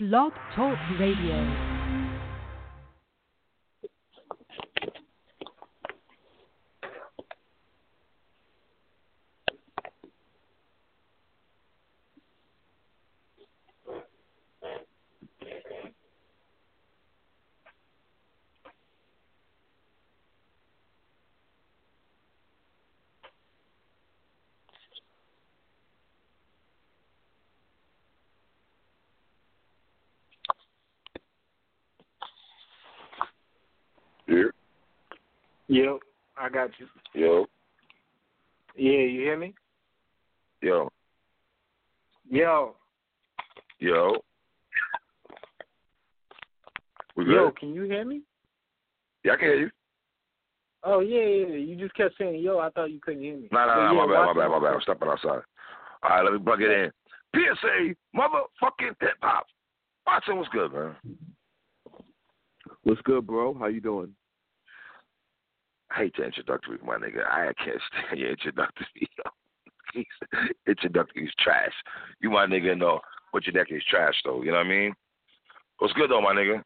Blog Talk Radio. Yep, I got you. Yo. Yeah, you hear me? Yo. Yo. Yo. We good? Yo, can you hear me? Yeah, I can hear you. Oh, yeah. You just kept saying, yo, I thought you couldn't hear me. My bad. I'm stepping outside. All right, let me plug it in. PSA, motherfucking hip-hop. Watson, what's good, man? What's good, bro? How you doing? I hate the introductory, my nigga. I can't stand your introductory. Introductory is trash. You, my nigga, know what your deck is trash, though. You know what I mean? What's good, though, my nigga?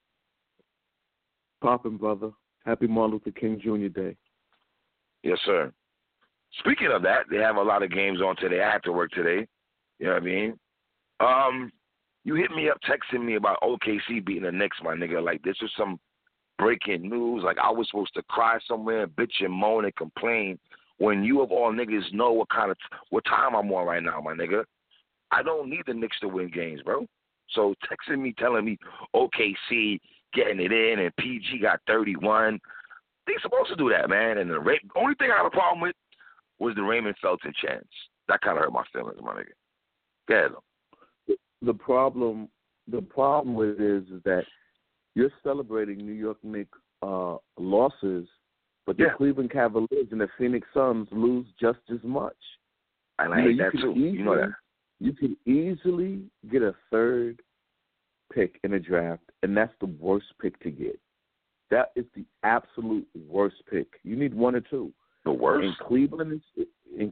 Poppin', brother. Happy Martin Luther King Jr. Day. Yes, sir. Speaking of that, they have a lot of games on today. I have to work today. You know what I mean? You hit me up texting me about OKC beating the Knicks, my nigga. Like, this was some breaking news. Like, I was supposed to cry somewhere, bitch and moan and complain when you of all niggas know what time I'm on right now, my nigga. I don't need the Knicks to win games, bro. So texting me, telling me OKC getting it in and PG got 31. They supposed to do that, man. And the only thing I had a problem with was the Raymond Felton chance. That kind of hurt my feelings, my nigga. Go ahead, though. The problem with it is that you're celebrating New York Knicks losses, but the Cleveland Cavaliers and the Phoenix Suns lose just as much. And I hate that too. You know that. You can easily get a third pick in a draft, and that's the worst pick to get. That is the absolute worst pick. You need one or two. The worst. And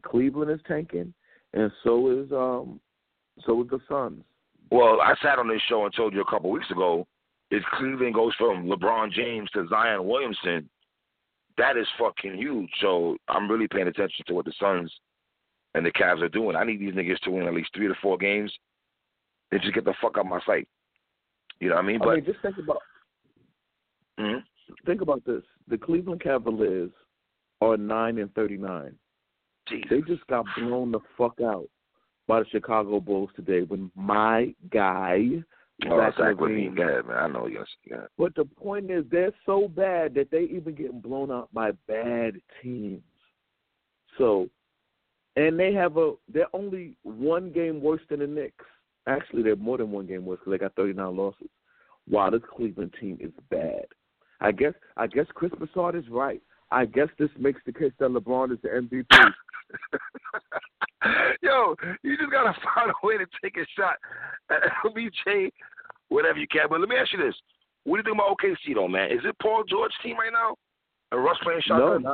Cleveland is tanking, and so is the Suns. Well, I sat on this show and told you a couple weeks ago. If Cleveland goes from LeBron James to Zion Williamson, that is fucking huge. So I'm really paying attention to what the Suns and the Cavs are doing. I need these niggas to win at least 3 to 4 games and just get the fuck out of my sight. You know what I mean? I mean, just think about Think about this. The Cleveland Cavaliers are 9-39. Jesus. They just got blown the fuck out by the Chicago Bulls today when my guy – I know, yes. Yeah. But the point is, they're so bad that they even getting blown out by bad teams. So, and they're only one game worse than the Knicks. Actually, they're more than one game worse because they got 39 losses. Wow, this Cleveland team is bad. I guess Chris Broussard is right. I guess this makes the case that LeBron is the MVP. Yo, you just got to find a way to take a shot at LBJ, whatever you can. But let me ask you this. What do you think about OKC, though, man? Is it Paul George's team right now? And Russ playing shotgun?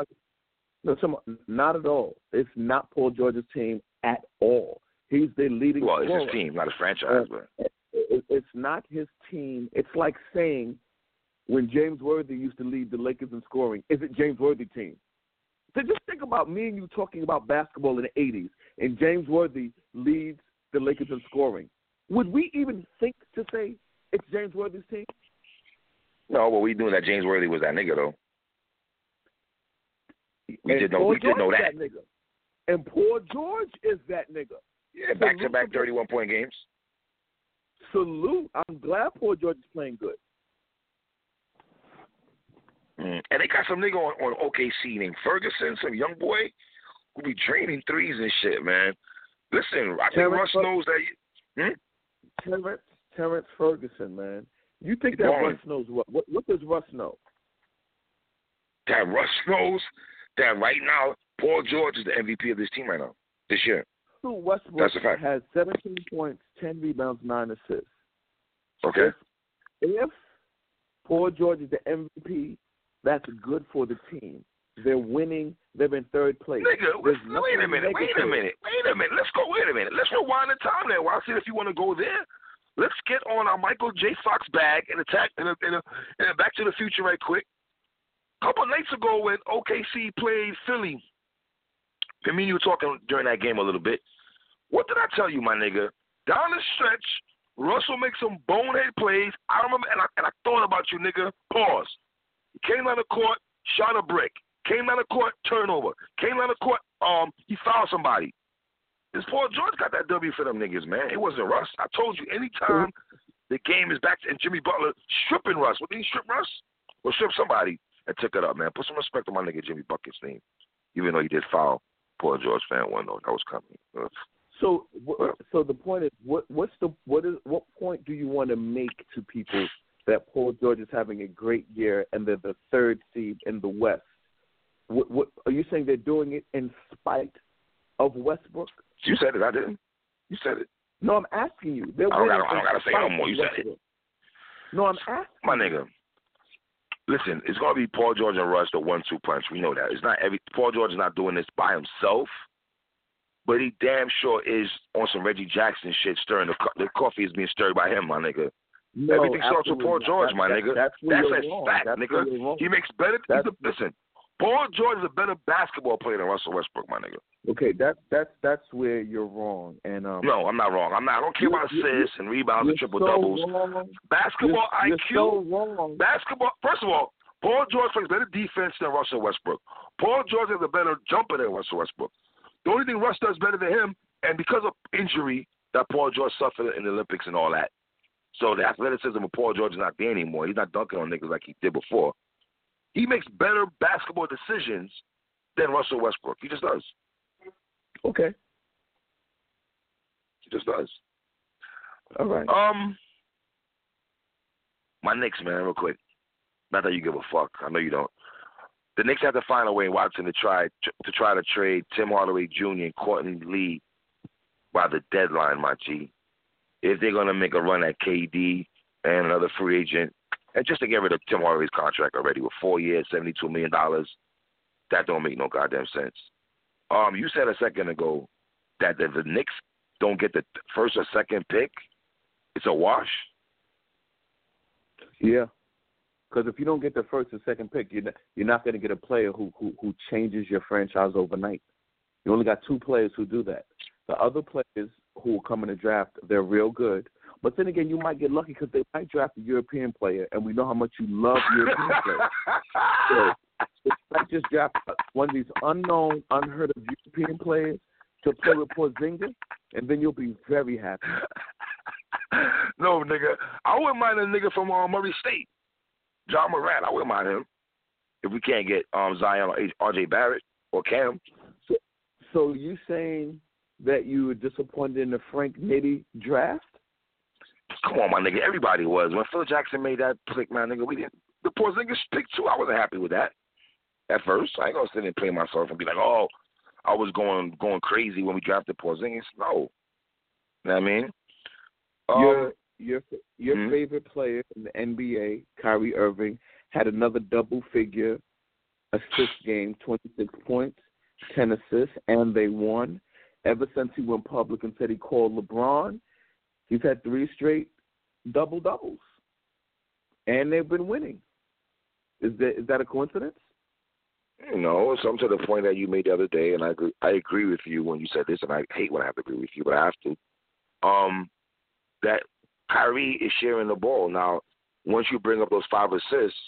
No, not at all. It's not Paul George's team at all. He's the leading scorer. Well, it's his team, not his franchise. But it's not his team. It's like saying when James Worthy used to lead the Lakers in scoring, is it James Worthy's team? So just think about me and you talking about basketball in the 80s, and James Worthy leads the Lakers in scoring. Would we even think to say it's James Worthy's team? No, but we knew that James Worthy was that nigga, though. We did know that. Nigga. And Paul George is that nigga. Yeah, back-to-back 31-point games. Salute. I'm glad Paul George is playing good. And they got some nigga on OKC named Ferguson, some young boy who be draining threes and shit, man. Listen, I think Russ knows that. Terrence Ferguson, man. You think that Russ knows what? What does Russ know? That Russ knows that right now Paul George is the MVP of this team right now, this year. Russell Westbrook That's a fact. Has 17 points, 10 rebounds, 9 assists. Okay. If Paul George is the MVP, that's good for the team. They're winning. They're in third place. Nigga, wait a minute. Let's rewind the time there. Well, I see if you want to go there. Let's get on our Michael J. Fox bag and attack and Back to the Future right quick. A couple of nights ago when OKC played Philly, I mean, you were talking during that game a little bit. What did I tell you, my nigga? Down the stretch, Russell makes some bonehead plays. I remember, and I thought about you, nigga. Pause. Came down the court, shot a brick. Came down the court, turnover. Came down the court, he fouled somebody. This Paul George got that W for them niggas, man. It wasn't Russ. I told you, anytime the game is back to, and Jimmy Butler stripping Russ. What did he strip Russ? Or strip somebody and took it up, man. Put some respect on my nigga Jimmy Bucket's name, even though he did foul. Paul George fan one though, that was coming. So the point is, what point do you want to make to people that Paul George is having a great year and they're the third seed in the West? What are you saying? They're doing it in spite of Westbrook? You said it. I didn't. You said it. No, I'm asking you. I don't gotta say no more. You said it. No, I'm asking. My nigga. Listen, it's going to be Paul George and Russ, the 1-2 punch. We know that. It's not Paul George is not doing this by himself, but he damn sure is on some Reggie Jackson shit, stirring the coffee is being stirred by him, my nigga. No, everything starts with Paul George, my nigga. That's a fact, nigga. He makes better. Listen, Paul George is a better basketball player than Russell Westbrook, my nigga. Okay, that's where you're wrong. And no, I'm not wrong. I don't care about assists and rebounds and triple doubles. Wrong. Basketball IQ. So wrong. Basketball. First of all, Paul George plays better defense than Russell Westbrook. Paul George is a better jumper than Russell Westbrook. The only thing Russ does better than him, and because of injury that Paul George suffered in the Olympics and all that, so the athleticism of Paul George is not there anymore. He's not dunking on niggas like he did before. He makes better basketball decisions than Russell Westbrook. He just does. Okay. He just does. All right. My Knicks, man, real quick. Not that you give a fuck. I know you don't. The Knicks had to find a way in Watson to try to trade Tim Hardaway Jr. and Courtney Lee by the deadline, my G. If they're going to make a run at KD and another free agent, and just to get rid of Tim Hardaway's contract already with 4 years, $72 million, that don't make no goddamn sense. You said a second ago that if the Knicks don't get the first or second pick, it's a wash? Yeah, because if you don't get the first or second pick, you're not going to get a player who changes your franchise overnight. You only got two players who do that. The other players who will come in the draft, they're real good. But then again, you might get lucky because they might draft a European player, and we know how much you love European players. So, it's not just draft one of these unknown, unheard of European players to play with Porzingis, and then you'll be very happy. No, nigga. I wouldn't mind a nigga from Murray State. John Morant, I wouldn't mind him. If we can't get Zion or RJ Barrett or Cam. So you saying that you were disappointed in the Frank Nitti draft? Come on, my nigga. Everybody was. When Phil Jackson made that pick, my nigga, we didn't. The Porzingis pick, too. I wasn't happy with that at first. I ain't going to sit and play myself and be like, oh, I was going crazy when we drafted Porzingis. No. You know what I mean? Your favorite player in the NBA, Kyrie Irving, had another double-figure assist game, 26 points, 10 assists, and they won. Ever since he went public and said he called LeBron, he's had three straight double-doubles, and they've been winning. Is that a coincidence? No, it's something to the point that you made the other day, and I agree with you when you said this, and I hate when I have to agree with you, but I have to, that Kyrie is sharing the ball. Now, once you bring up those 5 assists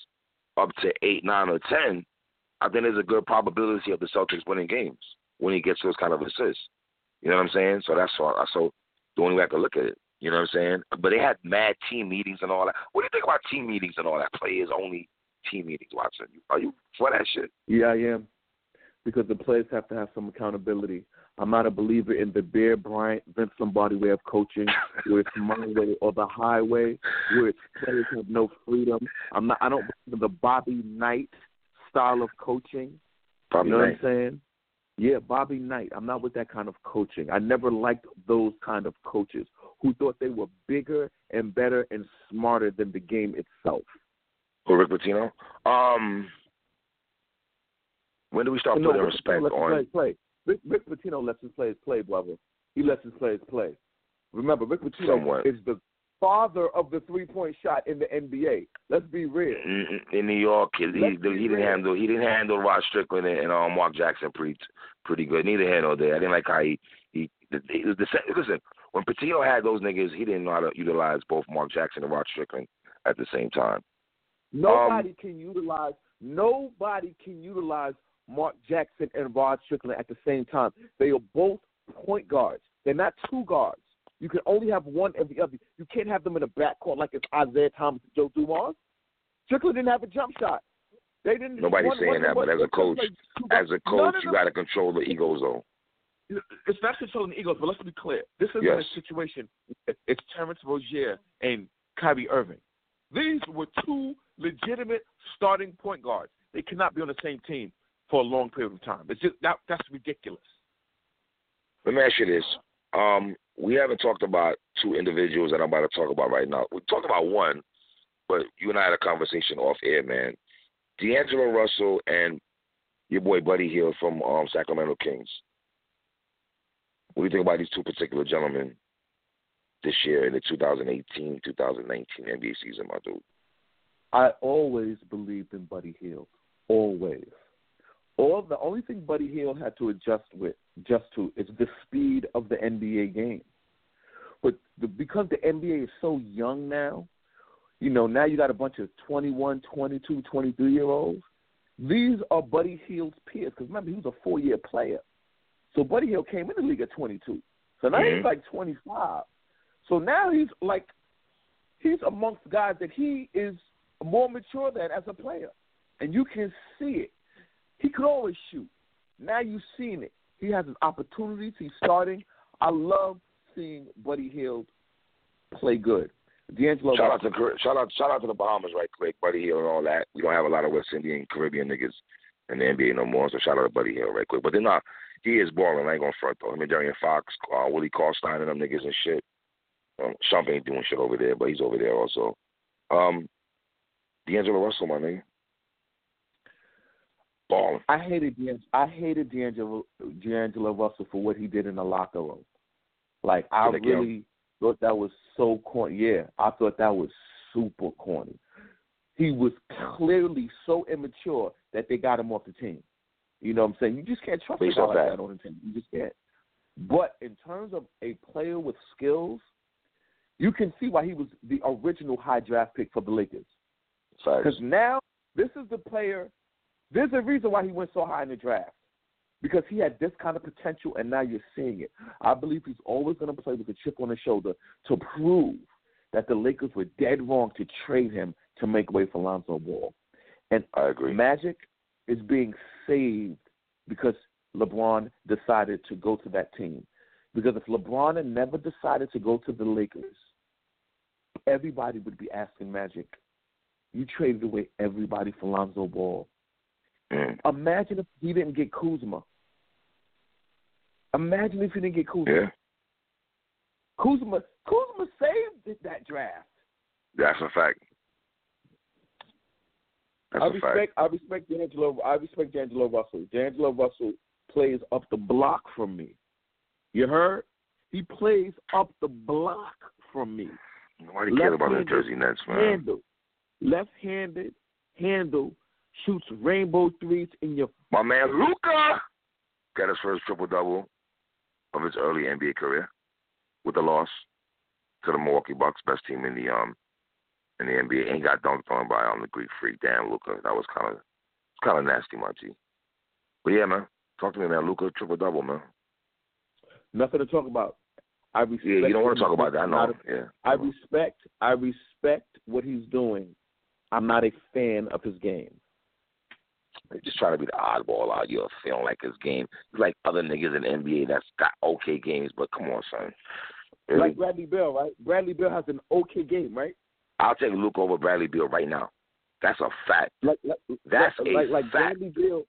up to 8, 9, or 10, I think there's a good probability of the Celtics winning games when he gets those kind of assists. You know what I'm saying? So that's all. So the only way I can look at it. You know what I'm saying? But they had mad team meetings and all that. What do you think about team meetings and all that? Players only team meetings, Watson. Are you for that shit? Yeah, I am. Because the players have to have some accountability. I'm not a believer in the Bear Bryant, Vince Lombardi way of coaching, where it's my way or the highway, where it's players have no freedom. I don't believe in the Bobby Knight style of coaching. Bobby Knight. What I'm saying? Yeah, Bobby Knight. I'm not with that kind of coaching. I never liked those kind of coaches who thought they were bigger and better and smarter than the game itself. Or Rick Pitino? When do we start putting respect on? Rick Pitino lets his players play, brother. He lets his players play. Remember, Rick Pitino is the father of the three-point shot in the NBA. Let's be real. In New York, he didn't handle Rod Strickland and Mark Jackson pretty good. Neither here nor there. I didn't like how listen, when Pitino had those niggas, he didn't know how to utilize both Mark Jackson and Rod Strickland at the same time. Nobody can utilize Mark Jackson and Rod Strickland at the same time. They are both point guards. They're not two guards. You can only have one and the other. You can't have them in the backcourt like it's Isaiah Thomas and Joe Dumars. Strickland didn't have a jump shot. They didn't. Nobody's saying that, but as a coach, you got to control the ego zone. It's not controlling the egos, but let's be clear. This isn't a situation. It's Terrence Rozier and Kyrie Irving. These were two legitimate starting point guards. They cannot be on the same team for a long period of time. It's just that's ridiculous. Let me ask you this. We haven't talked about two individuals that I'm about to talk about right now. We talked about one, but you and I had a conversation off air, man. D'Angelo Russell and your boy Buddy Hield from Sacramento Kings. What do you think about these two particular gentlemen this year in the 2018-2019 NBA season, my dude? I always believed in Buddy Hield. Always. The only thing Buddy Hield had to adjust to is the speed of the NBA game. But because the NBA is so young now, now you got a bunch of 21, 22, 23-year-olds. These are Buddy Hield's peers because, remember, he was a four-year player. So Buddy Hield came in the league at 22. So now he's like 25. So now he's amongst guys that he is more mature than as a player. And you can see it. He could always shoot. Now you've seen it. He has his opportunities. He's starting. I love seeing Buddy Hield play good. D'Angelo. Shout out to the Bahamas, right quick. Buddy Hield and all that. We don't have a lot of West Indian, Caribbean niggas in the NBA no more. So shout out to Buddy Hield right quick. But they're not. He is balling. I ain't going to front, though. I mean, Darian Fox, Willie Carlstein, and them niggas and shit. Shump ain't doing shit over there, but he's over there also. D'Angelo Russell, my nigga. Balling. I hated D'Angelo Russell for what he did in the locker room. Like, I really thought that was so corny. Yeah, I thought that was super corny. He was clearly so immature that they got him off the team. You know what I'm saying? You just can't trust a guy like that on the team. You just can't. But in terms of a player with skills, you can see why he was the original high draft pick for the Lakers. Because now this is the player. There's a reason why he went so high in the draft, because he had this kind of potential, and now you're seeing it. I believe he's always going to play with a chip on his shoulder to prove that the Lakers were dead wrong to trade him to make way for Lonzo Ball. And I agree. Magic is being saved because LeBron decided to go to that team. Because if LeBron had never decided to go to the Lakers, everybody would be asking Magic, you traded away everybody for Lonzo Ball. Imagine if he didn't get Kuzma. Yeah. Kuzma saved that draft. That's a fact. I respect D'Angelo Russell. D'Angelo Russell plays up the block from me. You heard? He plays up the block from me. Nobody cares about the Jersey Nets, man. Left-handed handle, shoots rainbow threes in your... My man Luka got his first triple-double of his early NBA career with a loss to the Milwaukee Bucks, best team in the NBA, and got dunked on by the Greek freak. Damn, Luka. That was kind of nasty, my G. But yeah, man. Talk to me, man. Luka, triple-double, man. Nothing to talk about. I respect. Yeah, you don't want to talk about that. I know. Yeah. I respect what he's doing. I'm not a fan of his game. They just try to be the oddball out. You're feeling like his game. He's like other niggas in the NBA that's got okay games, but come on, son. Really? Like Bradley Beal, right? Bradley Beal has an okay game, right? I'll take Luka over Bradley Beal right now. That's a fact. That's a fact. Bradley Beal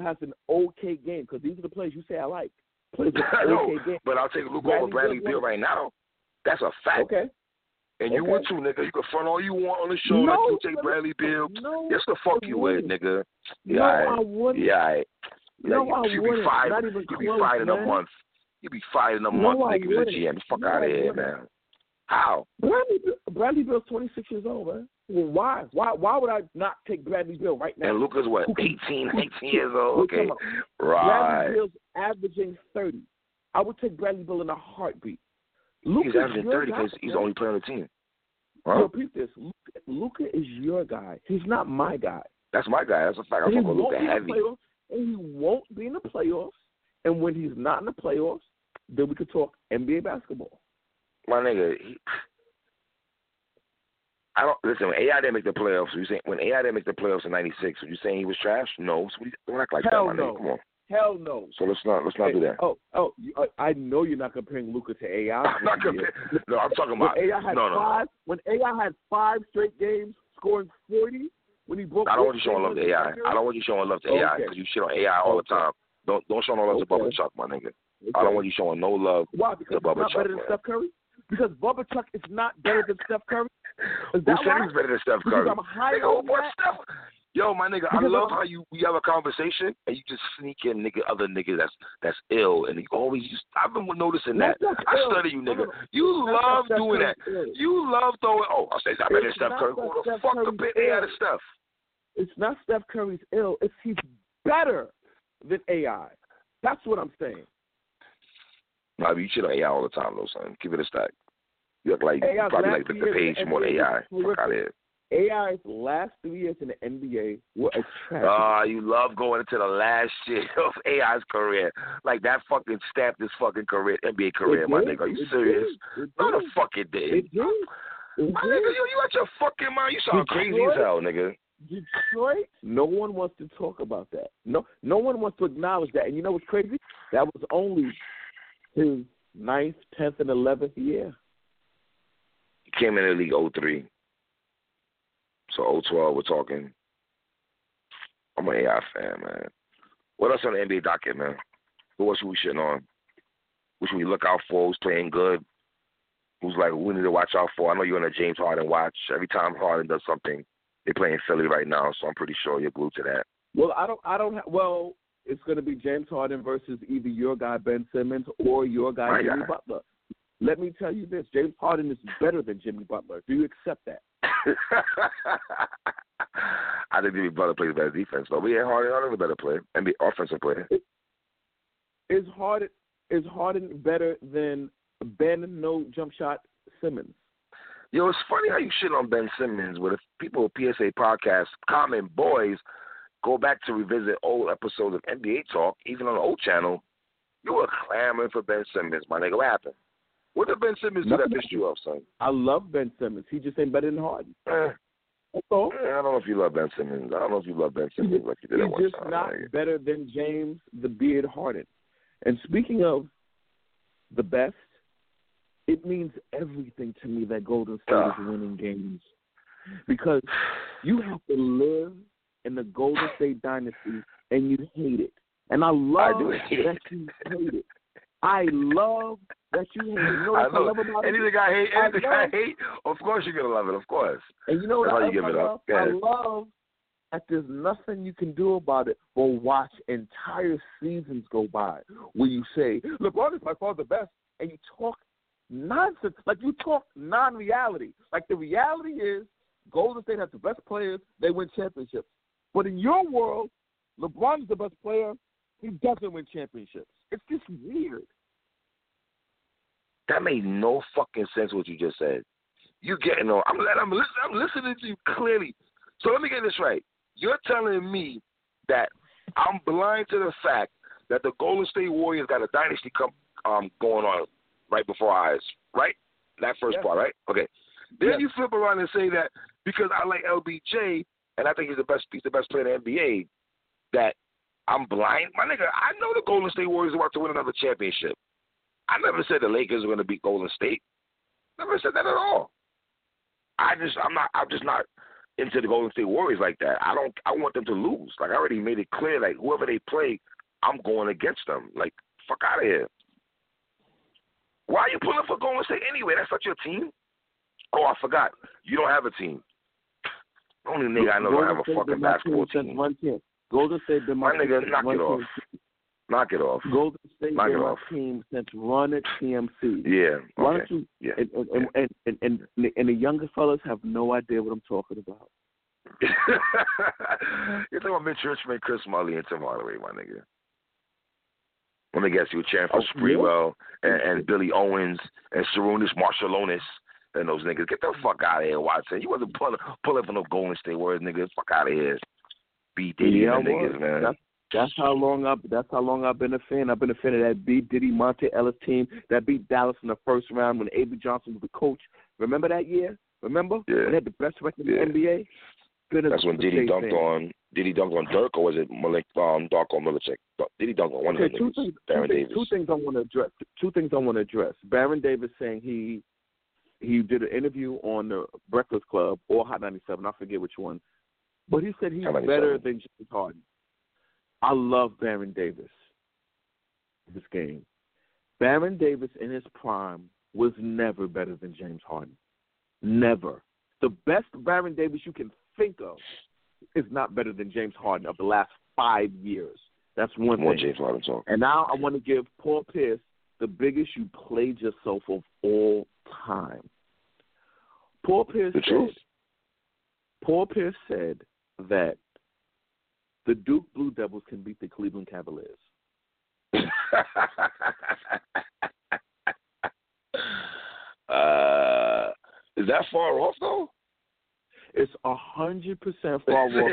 has an okay game because these are the players you say I like. No, but I'll take Luka over Bradley Beal right now. That's a fact. Okay. And you would too, nigga. You can front all you want on the show. No, like you take Bradley Beal. No, that's the fuck you with, nigga. Yeah, no, I wouldn't. Yeah, I wouldn't. You'll be fired in a month, nigga. The GM. Fuck out of here, man. How? Bradley Beal's 26 years old, man. Well, why? Why would I not take Bradley Beal right now? And Luka's what, 18, 19 years old? Okay. Right. Bradley Beal's averaging 30. I would take Bradley Beal in a heartbeat. Luka's he's averaging 30 because he's only playing on the team. Huh? So repeat this. Luka is your guy. He's not my guy. That's my guy. That's a fact. I'm going to Luka heavy. Playoffs, and he won't be in the playoffs. And when he's not in the playoffs, then we could talk NBA basketball. My nigga, I don't listen. When AI didn't make the playoffs, you saying when AI didn't make the playoffs in '96, were you saying he was trash? No, so don't act like hell that, my nigga. Come on, hell no. So let's not do that. Oh, I know you're not comparing Luka to AI. I'm not comparing. No, I'm talking about when AI had five straight games scoring 40. When he broke. I don't want you showing love to AI. I don't want you showing love to AI because you shit on AI all the time. Don't show no love to Bubba Chuck, my nigga. Okay. I don't want you showing no love to Bubba Chuck. Why? Because he's not better than Steph Curry. Because Bubba Chuck is not better than Steph Curry. Who said he's better than Steph Curry? Because I'm higher than Steph. Yo, my nigga, because I love how we have a conversation and you just sneak in other nigga that's ill and you always just, I've been noticing that. I study you, nigga. You love doing that. You love throwing I say he's not better than Steph Curry. Who the fuck compared AI to Steph? It's not Steph Curry's ill, it's he's better than AI. That's what I'm saying. Nah, you shit on AI all the time, though, son. Keep it a stack. You act like you probably like the page more than AI. Fuck out of here. AI's last 3 years in the NBA were a tragedy. You love going into the last year of AI's career. Like, that fucking stamped his fucking career, NBA career, my nigga. Are you serious? No, the fuck it did. It did. My nigga, you at your fucking mind. You sound crazy as hell, nigga. Detroit, no one wants to talk about that. No one wants to acknowledge that. And you know what's crazy? That was only his 9th, 10th, and 11th year. He came in the league 2003. So 2012, we're talking. I'm an AI fan, man. What else on the NBA docket, man? What should we shitting on? What should we look out for? Who's playing good? Who's like, we need to watch out for? I know you're on a James Harden watch. Every time Harden does something, they're playing Philly right now, so I'm pretty sure you're glued to that. Well, well, it's going to be James Harden versus either your guy, Ben Simmons, or your guy, Jimmy Butler. Let me tell you this. James Harden is better than Jimmy Butler. Do you accept that? I think Jimmy Butler plays better defense, though. But yeah, Harden is a better player. And the offensive player. Is Harden better than Ben No Jump Shot Simmons? Yo, it's funny how you shit on Ben Simmons with people of PSA Podcast, Common Boys, go back to revisit old episodes of NBA Talk, even on the old channel. You were clamoring for Ben Simmons, my nigga. What happened? What did Ben Simmons do that pissed you off, son? I love Ben Simmons. He just ain't better than Harden. That's all. I don't know if you love Ben Simmons. I don't know if you love Ben Simmons like you did at one time. He's just not better than James the Beard Harden. And speaking of the best, it means everything to me that Golden State is winning games. Because you have to live in the Golden State dynasty, and you hate it. And I love that you hate it. I love that you hate it. You know what I love about anything I hate, of course you're going to love it, of course. And you know what I love that there's nothing you can do about it or watch entire seasons go by where you say, LeBron is by far the best, and you talk nonsense. Like, you talk non-reality. Like, the reality is Golden State has the best players. They win championships. But in your world, LeBron is the best player. He doesn't win championships. It's just weird. That made no fucking sense what you just said. You getting on. I'm listening to you clearly. So let me get this right. You're telling me that I'm blind to the fact that the Golden State Warriors got a dynasty going on right before our eyes, right? That first part, right? Okay. Then you flip around and say that because I like LBJ, and I think he's the best player in the NBA, that I'm blind. My nigga, I know the Golden State Warriors are about to win another championship. I never said the Lakers are going to beat Golden State. Never said that at all. I'm just not into the Golden State Warriors like that. I want them to lose. Like, I already made it clear, like, whoever they play, I'm going against them. Like, fuck out of here. Why are you pulling for Golden State anyway? That's not your team. Oh, I forgot. You don't have a team. Only nigga I know don't have a fucking basketball team. Golden State, my nigga, knock it off. Knock it off. Golden State Warriors team since Run at CMC. Yeah. Okay. Why don't you? Yeah. And the younger fellas have no idea what I'm talking about. You're talking about Mitch Richmond, Chris Mulley, and Tim Hardaway, my nigga. Let me guess, you were chanting for Sprewell and Billy Owens and Sarunas Marshallonis and those niggas. Get the fuck out of here, Watson. You wasn't pulling for no Golden State Warriors, nigga. Fuck out of here. Beat Diddy and niggas, man. That's how long I've been a fan. I've been a fan of that B. Diddy Monte Ellis team that beat Dallas in the first round when A.B. Johnson was the coach. Remember that year? Remember? Yeah. They had the best record in the NBA. That's when Diddy dunked on Dirk, or was it Darko Milicic? Diddy dunked on one of them niggas, Baron Davis. Two things I want to address. Baron Davis saying he did an interview on the Breakfast Club or Hot 97, I forget which one, but he said he's better than James Harden. I love Baron Davis. This game, Baron Davis in his prime was never better than James Harden. Never. The best Baron Davis you can think of is not better than James Harden of the last 5 years. That's one thing. More James Harden talk. And now I want to give Paul Pierce the biggest you played yourself of all time. Paul Pierce said that the Duke Blue Devils can beat the Cleveland Cavaliers. Is that far off, though? It's 100% far off,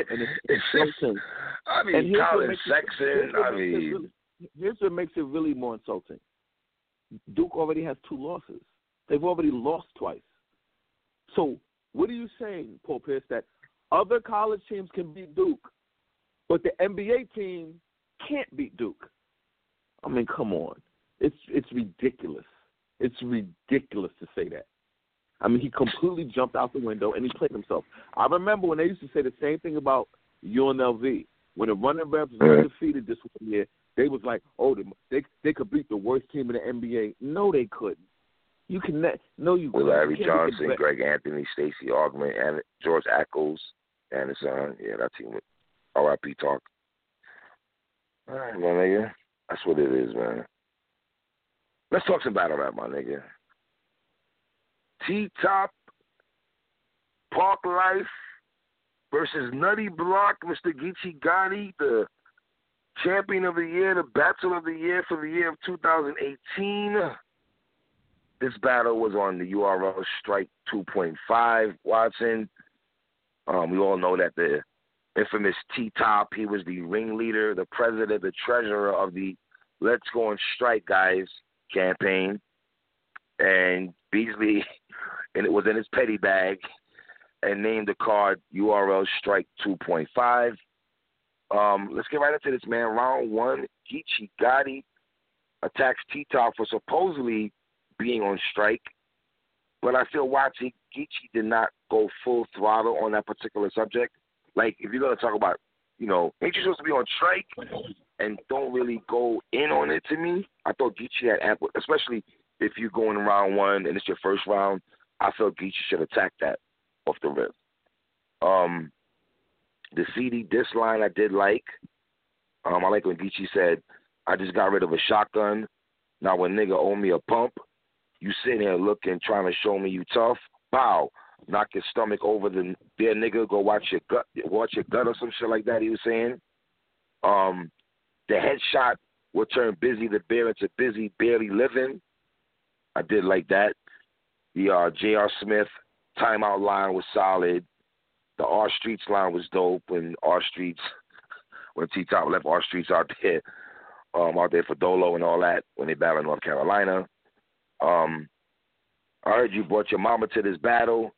and it's insulting. I mean, Colin Sexton. I mean, here's what makes it really more insulting. Duke already has 2 losses. They've already lost twice. So, what are you saying, Paul Pierce? That other college teams can beat Duke, but the NBA team can't beat Duke? I mean, come on. It's ridiculous. It's ridiculous to say that. I mean, he completely jumped out the window, and he played himself. I remember when they used to say the same thing about UNLV. When the running backs were defeated this year, they was like, oh, they could beat the worst team in the NBA. No, they couldn't. You can no, you couldn't. Larry Johnson, Greg Anthony, Stacey Augment, and George Ackles, Anderson. Yeah, that team with RIP talk. All right, my nigga. That's what it is, man. Let's talk some battle rap, my nigga. T-Top, Park Life versus Nutty Block, Mr. Geechi Gotti, the champion of the year, the battle of the year for the year of 2018. This battle was on the URL Strike 2.5, Watson. We all know that the infamous T-Top, he was the ringleader, the president, the treasurer of the Let's Go on Strike Guys campaign. And Beasley, and it was in his petty bag, and named the card URL Strike 2.5. Let's get right into this, man. Round 1, Geechi Gotti attacks T-Top for supposedly being on strike, but I feel watching Geechi did not go full throttle on that particular subject. Like, if you're going to talk about, you know, ain't you supposed to be on strike and don't really go in on it to me? I thought Geechi had ample, especially if you're going in round 1 and it's your first round, I felt Geechi should attack that off the rip. The CD diss line I did like. I like when Geechi said, I just got rid of a shotgun. Now when nigga owe me a pump, you sitting here looking, trying to show me you tough. Bow. Knock your stomach over the there, nigga. Go watch your gut or some shit like that, he was saying. The headshot will turn Busy the Bear into Busy Barely Living. I did like that. The J.R. Smith timeout line was solid. The R Streets line was dope when T-Top left R Streets out there for Dolo and all that when they battled North Carolina. I heard you brought your mama to this battle.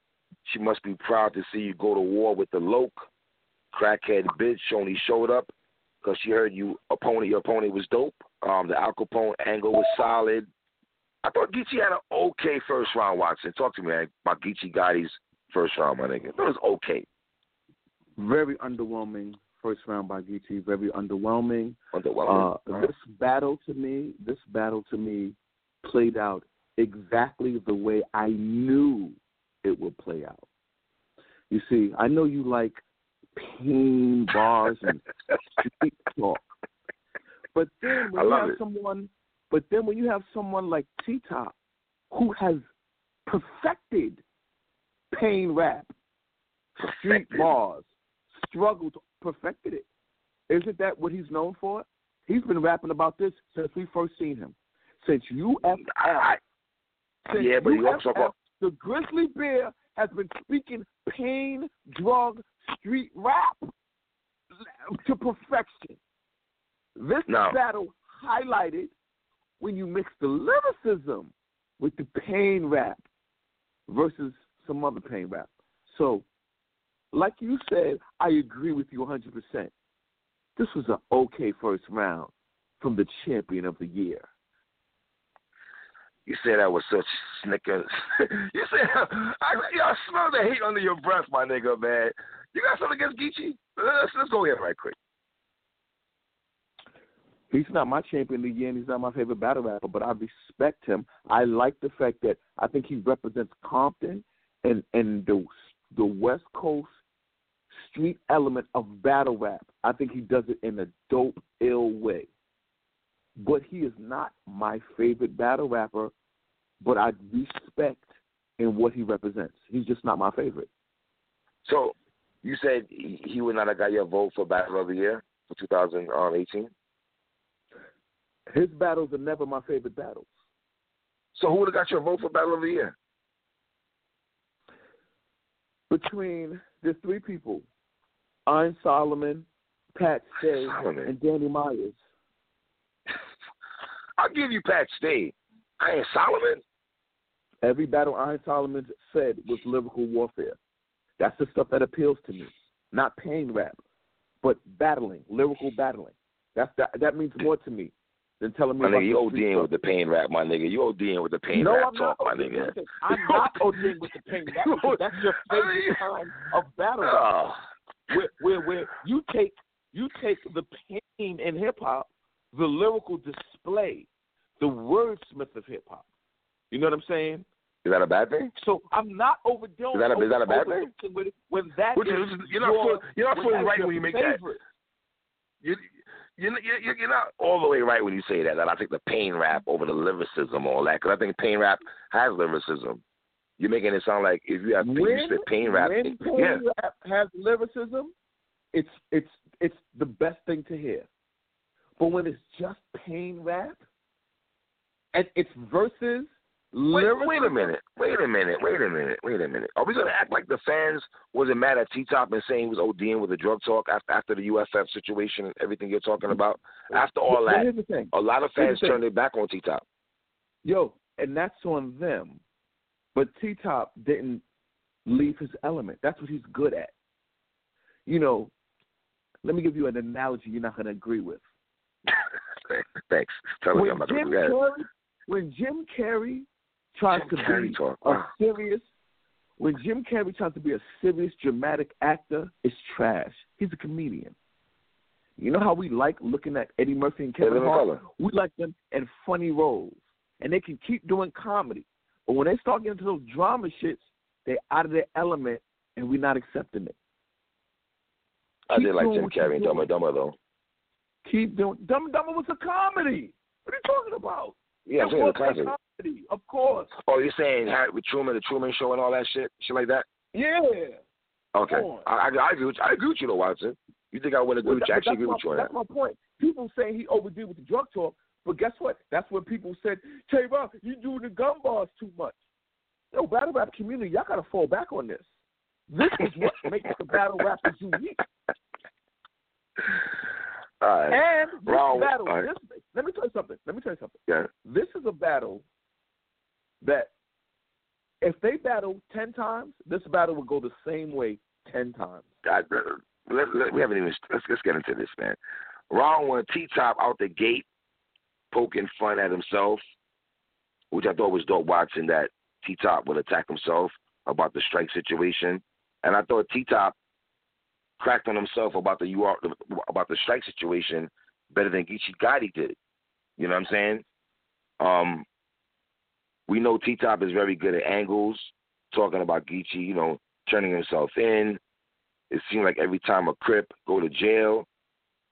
She must be proud to see you go to war with the Loke. Crackhead bitch only showed up because she heard your opponent was dope. The Al Capone angle was solid. I thought Geechi had an okay first round, Watson. Talk to me, man, about Geechi Gotti's first round, my nigga. It was okay. Very underwhelming first round by Geechi. Very underwhelming. This battle to me played out exactly the way I knew it would play out. You see, I know you like pain bars and street talk, But then when you have someone like T-Top, who has perfected pain rap, street bars, perfected it. Isn't that what he's known for? He's been rapping about this since we first seen him. Since UFL. But he also got the Grizzly Bear has been speaking pain, drug, street rap to perfection. This battle highlighted when you mix the lyricism with the pain rap versus some other pain rap. So, like you said, I agree with you 100%. This was an okay first round from the champion of the year. You said that with such snickers. You said, I smell the hate under your breath, my nigga, man. You got something against Geechi? Let's go here right quick. He's not my champion of the year, and he's not my favorite battle rapper, but I respect him. I like the fact that I think he represents Compton and the West Coast street element of battle rap. I think he does it in a dope, ill way. But he is not my favorite battle rapper, but I respect in what he represents. He's just not my favorite. So you said he would not have got your vote for Battle of the Year for 2018? His battles are never my favorite battles. So who would have got your vote for Battle of the Year? There's three people, Iron Solomon, Pat Stay, and Danny Myers. I'll give you Pat Stay. Iron Solomon? Every battle Iron Solomon said was lyrical warfare. That's the stuff that appeals to me. Not pain rap, but battling, lyrical battling. That means more to me than telling me. My nigga, you ODing with the pain rap, my nigga. You ODing with the pain rap talk, my nigga. I'm not ODing with the pain rap because that's your favorite time of battle rap. Where you take the pain in hip hop, the lyrical display, the wordsmith of hip hop. You know what I'm saying? Is that a bad thing? So I'm not overdoing. Is that a bad thing? When that you're not fully right when you make favorite. That. You're not all the way right when you say that. I take the pain rap over the lyricism, all that, because I think pain rap has lyricism. You're making it sound like if you have pain rap, rap has lyricism, it's the best thing to hear. But when it's just pain rap, and it's verses. Wait a minute. Are we going to act like the fans wasn't mad at T-Top and saying he was ODing with the drug talk after the UFF situation and everything you're talking about? After all that, a lot of fans turned their back on T-Top. Yo, and that's on them. But T-Top didn't leave his element. That's what he's good at. You know, let me give you an analogy you're not going to agree with. Thanks. Tell me I'm not going to agree with that. When Jim Carrey tries to be a serious, dramatic actor, it's trash. He's a comedian. You know how we like looking at Eddie Murphy and Kevin Hart? We like them in funny roles, and they can keep doing comedy. But when they start getting into those drama shits, they're out of their element, and we're not accepting it. I did like Jim Carrey and Dumb and Dumber, though. Keep doing Dumb and Dumber was a comedy. What are you talking about? Yeah, comedy, of course. Oh, you're saying with Truman, the Truman Show, and all that shit like that? Yeah. Okay, I agree with you, though, Watson. You think I would agree with you? I actually agree with you on that. That's my point. People say he overdid with the drug talk, but guess what? That's when people said, "Tay Rob, you do the gun bars too much." Yo, battle rap community, y'all gotta fall back on this. This is what makes the battle rappers unique. And this battle, let me tell you something. Yeah. This is a battle that if they battle 10 times, this battle will go the same way 10 times. God, we haven't even. Let's get into this, man. Round one, T-Top out the gate, poking fun at himself, which I thought was dope. Watching that T-Top would attack himself about the strike situation, and I thought T-Top cracked on himself about the URL, about the strike situation better than Geechi Gotti did. You know what I'm saying? We know T-Top is very good at angles, talking about Geechi, you know, turning himself in. It seemed like every time a Crip go to jail,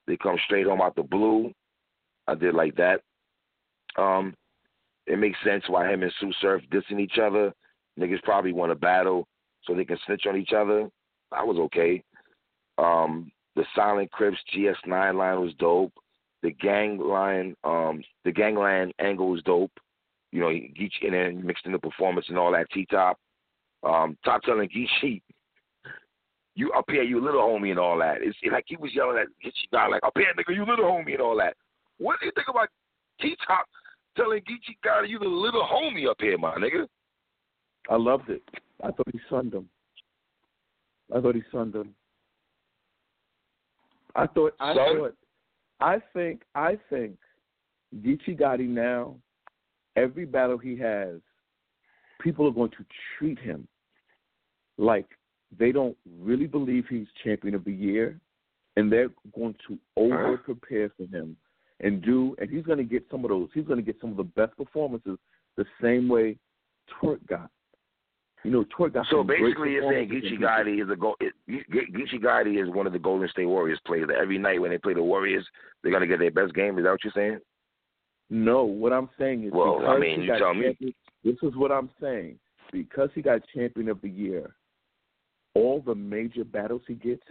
they come straight home out the blue. I did like that. It makes sense why him and Sue Surf dissing each other. Niggas probably want to battle so they can snitch on each other. I was okay. The Silent Crips GS9 line was dope. The Gangland angle was dope. You know, Geechi, and then mixed in the performance and all that. T-Top, Top telling Geechi, "You up here, you little homie," and all that. It's like he was yelling at Geechi Gotti, like, "Up here, nigga, you little homie," and all that. What do you think about T-Top telling Geechi Gotti, "You the little homie up here, my nigga"? I loved it. I thought he sunned him. I think Geechi Gotti now, every battle he has, people are going to treat him like they don't really believe he's champion of the year, and they're going to over prepare for him and he's going to get some of those. He's going to get some of the best performances the same way Twerk got. You know, Twerk got. So basically, you're saying Geechi Gotti is one of the Golden State Warriors players. Every night when they play the Warriors, they're going to get their best game. Is that what you're saying? No, what I'm saying is, well, I mean, you tell me. This is what I'm saying. Because he got champion of the year, all the major battles he gets,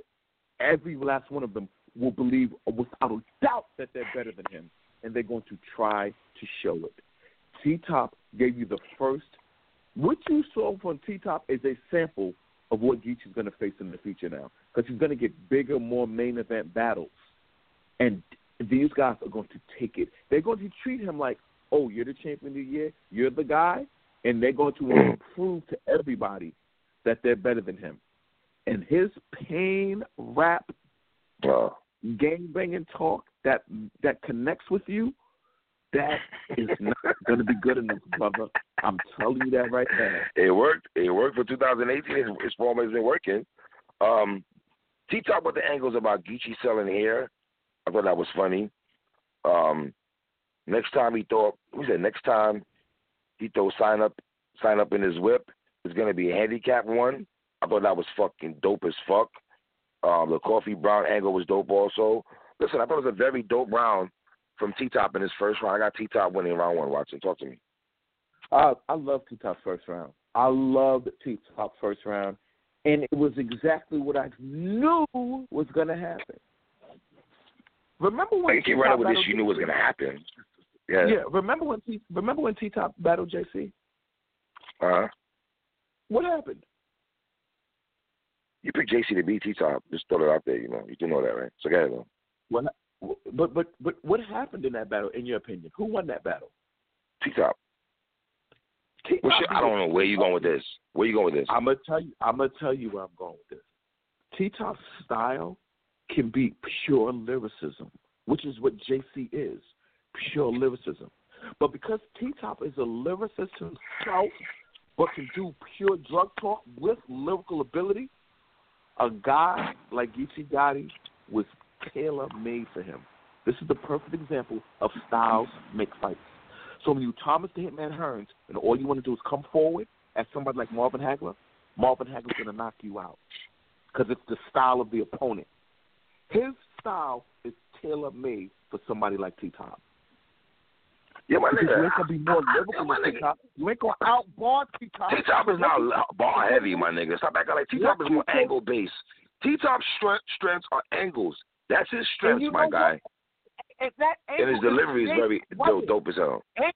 every last one of them will believe without a doubt that they're better than him, and they're going to try to show it. T-Top gave you the first. What you saw from T-Top is a sample of what Geechi's going to face in the future now, because he's going to get bigger, more main event battles, and these guys are going to take it. They're going to treat him like, "Oh, you're the champion of the year, you're the guy," and they're going to prove to everybody that they're better than him. And his pain rap, gang-banging talk that connects with you, that is not going to be good enough, brother. I'm telling you that right now. It worked. It worked for 2018. It's always been working. T-Top with the angles about Geechi selling hair, I thought that was funny. Next time he throws sign up in his whip, it's going to be a handicap one. I thought that was fucking dope as fuck. The Coffee Brown angle was dope also. Listen, I thought it was a very dope round from T-Top in his first round. I got T-Top winning round one. Watson, talk to me. I love T-Top's first round. I loved T-Top's first round. And it was exactly what I knew was going to happen. Remember when you came right up with this, you knew was going to happen. Yeah. Remember when T-Top battled J.C.? What happened? You picked J.C. to beat T-Top. Just throw it out there, you know. You do know that, right? So go ahead, man. Well, but what happened in that battle, in your opinion? Who won that battle? T-Top. I don't know where you going with this. Where you going with this? I'm gonna tell you where I'm going with this. T-Top's style can be pure lyricism, which is what J.C. is. Pure lyricism. But because T-Top is a lyricist himself, but can do pure drug talk with lyrical ability, a guy like Geechi Gotti was tailor-made for him. This is the perfect example of styles make fights. So when you Thomas the Hitman Hearns, and all you want to do is come forward at somebody like Marvin Hagler's going to knock you out because it's the style of the opponent. His style is tailor-made for somebody like T-Top. Yeah, my nigga. You ain't gonna be more lyrical than T-Top. You ain't gonna outbar T-Top. T-Top is now bar heavy, my nigga. Stop acting like T-Top is more angle based. T-Top's strengths are angles. That's his strength, my guy. And his delivery is very dope as hell. Look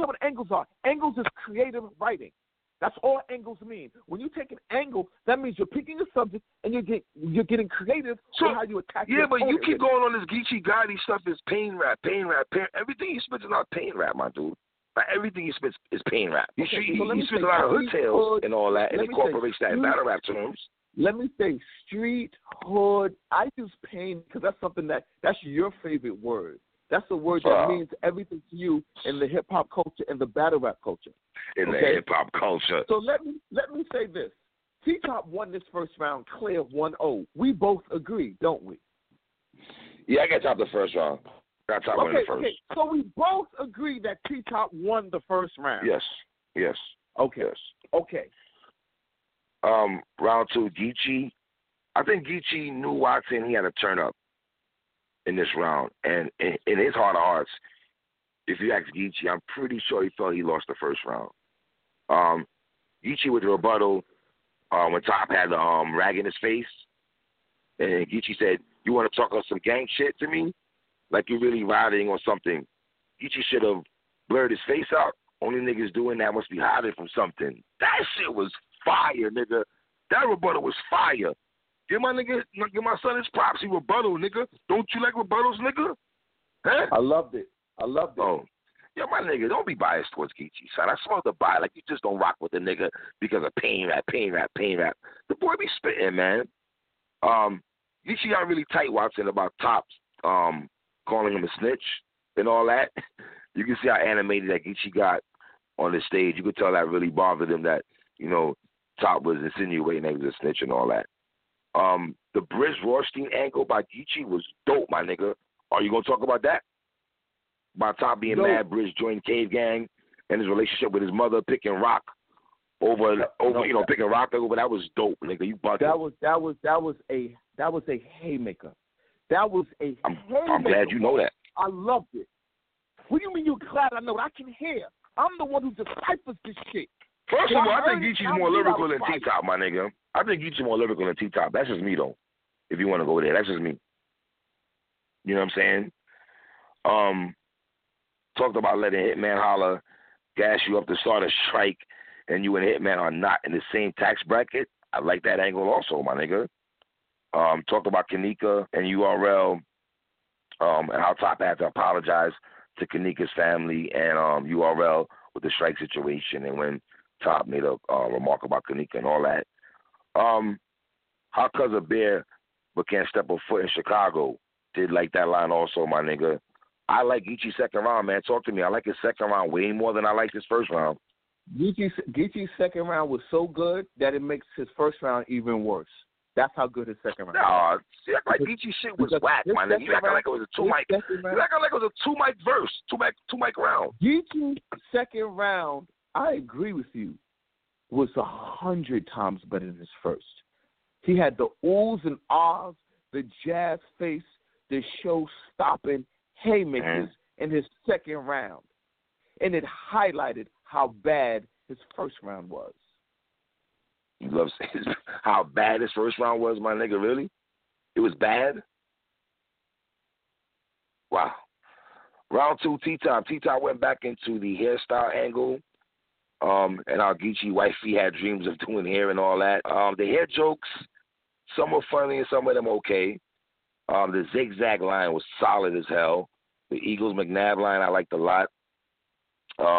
at what angles are. Angles is creative writing. That's all angles mean. When you take an angle, that means you're picking a subject and you're getting creative on how you attack. Yeah, but you keep going on this Geechi Gotti stuff is pain rap. Everything he spits is not pain rap, my dude. Like, everything he spits is pain rap. He spits a lot of hood tales and all that, and incorporates that in battle rap terms. Let me say street, hood. I use pain because that's something that's your favorite word. That's a word that means everything to you in the hip hop culture and the battle rap culture. The hip hop culture. So let me say this: T-Top won this first round clear 1-0. We both agree, don't we? Yeah, I got T-Top the first round. Okay, so we both agree that T-Top won the first round. Yes. Okay. Yes. Okay. Round two, Geechi. I think Geechi knew Watson. He had a turn up. in this round. And in his heart of hearts, if you ask Geechi, I'm pretty sure he felt he lost the first round. Geechi with the rebuttal when Top had the rag in his face. And Geechi said, "You want to talk on some gang shit to me? Like you're really rioting or something." Geechi should have blurred his face out. Only niggas doing that must be hiding from something. That shit was fire, nigga. That rebuttal was fire. Give my son his props. He rebuttal, nigga. Don't you like rebuttals, nigga? Huh? I loved it. Oh. Yo, my nigga, don't be biased towards Geechi, son. I smell the bias. Like, you just don't rock with the nigga because of pain rap. The boy be spitting, man. Geechi got really tight watching about Tops calling him a snitch and all that. You can see how animated that Geechi got on the stage. You could tell that really bothered him that, you know, Top was insinuating that he was a snitch and all that. The Brizz Rothstein angle by Geechi was dope, my nigga. Are you going to talk about that? By Top being mad, Brizz joined Cave Gang and his relationship with his mother, picking rock over. That was dope, nigga. You bugged. That was a haymaker. That was a haymaker. I'm glad you know that. I loved it. What do you mean you glad? I know. I can hear. I'm the one who deciphers this shit. First of all, I think Geechi's more lyrical than T-Top, my nigga. I think Geechi's more lyrical than T-Top. That's just me, though. If you want to go there, that's just me. You know what I'm saying? Talked about letting Hitman holler, gas you up to start a strike, and you and Hitman are not in the same tax bracket. I like that angle also, my nigga. Talked about Kanika and URL, and how Top had to apologize to Kanika's family and URL with the strike situation, and when Top made a remark about Kanika and all that. How Cuz a bear but can't step a foot in Chicago. Did like that line also, my nigga. I like Geechi's second round, man. Talk to me. I like his second round way more than I like his first round. Geechi's second round was so good that it makes his first round even worse. That's how good his second round was. No, like Geechi's shit was whack, my nigga. You acting like it was a two-mic verse, two-mic round. Geechi's second round, I agree with you, was 100 times better than his first. He had the oohs and ahs, the jazz face, the show-stopping haymakers in his second round, and it highlighted how bad his first round was. You love how bad his first round was, my nigga. Really, it was bad. Wow. Round two, T-Top. T-Top went back into the hairstyle angle, and our Geechi wifey had dreams of doing hair and all that. The hair jokes, some were funny and some of them okay. The zigzag line was solid as hell. The Eagles-McNabb line I liked a lot. The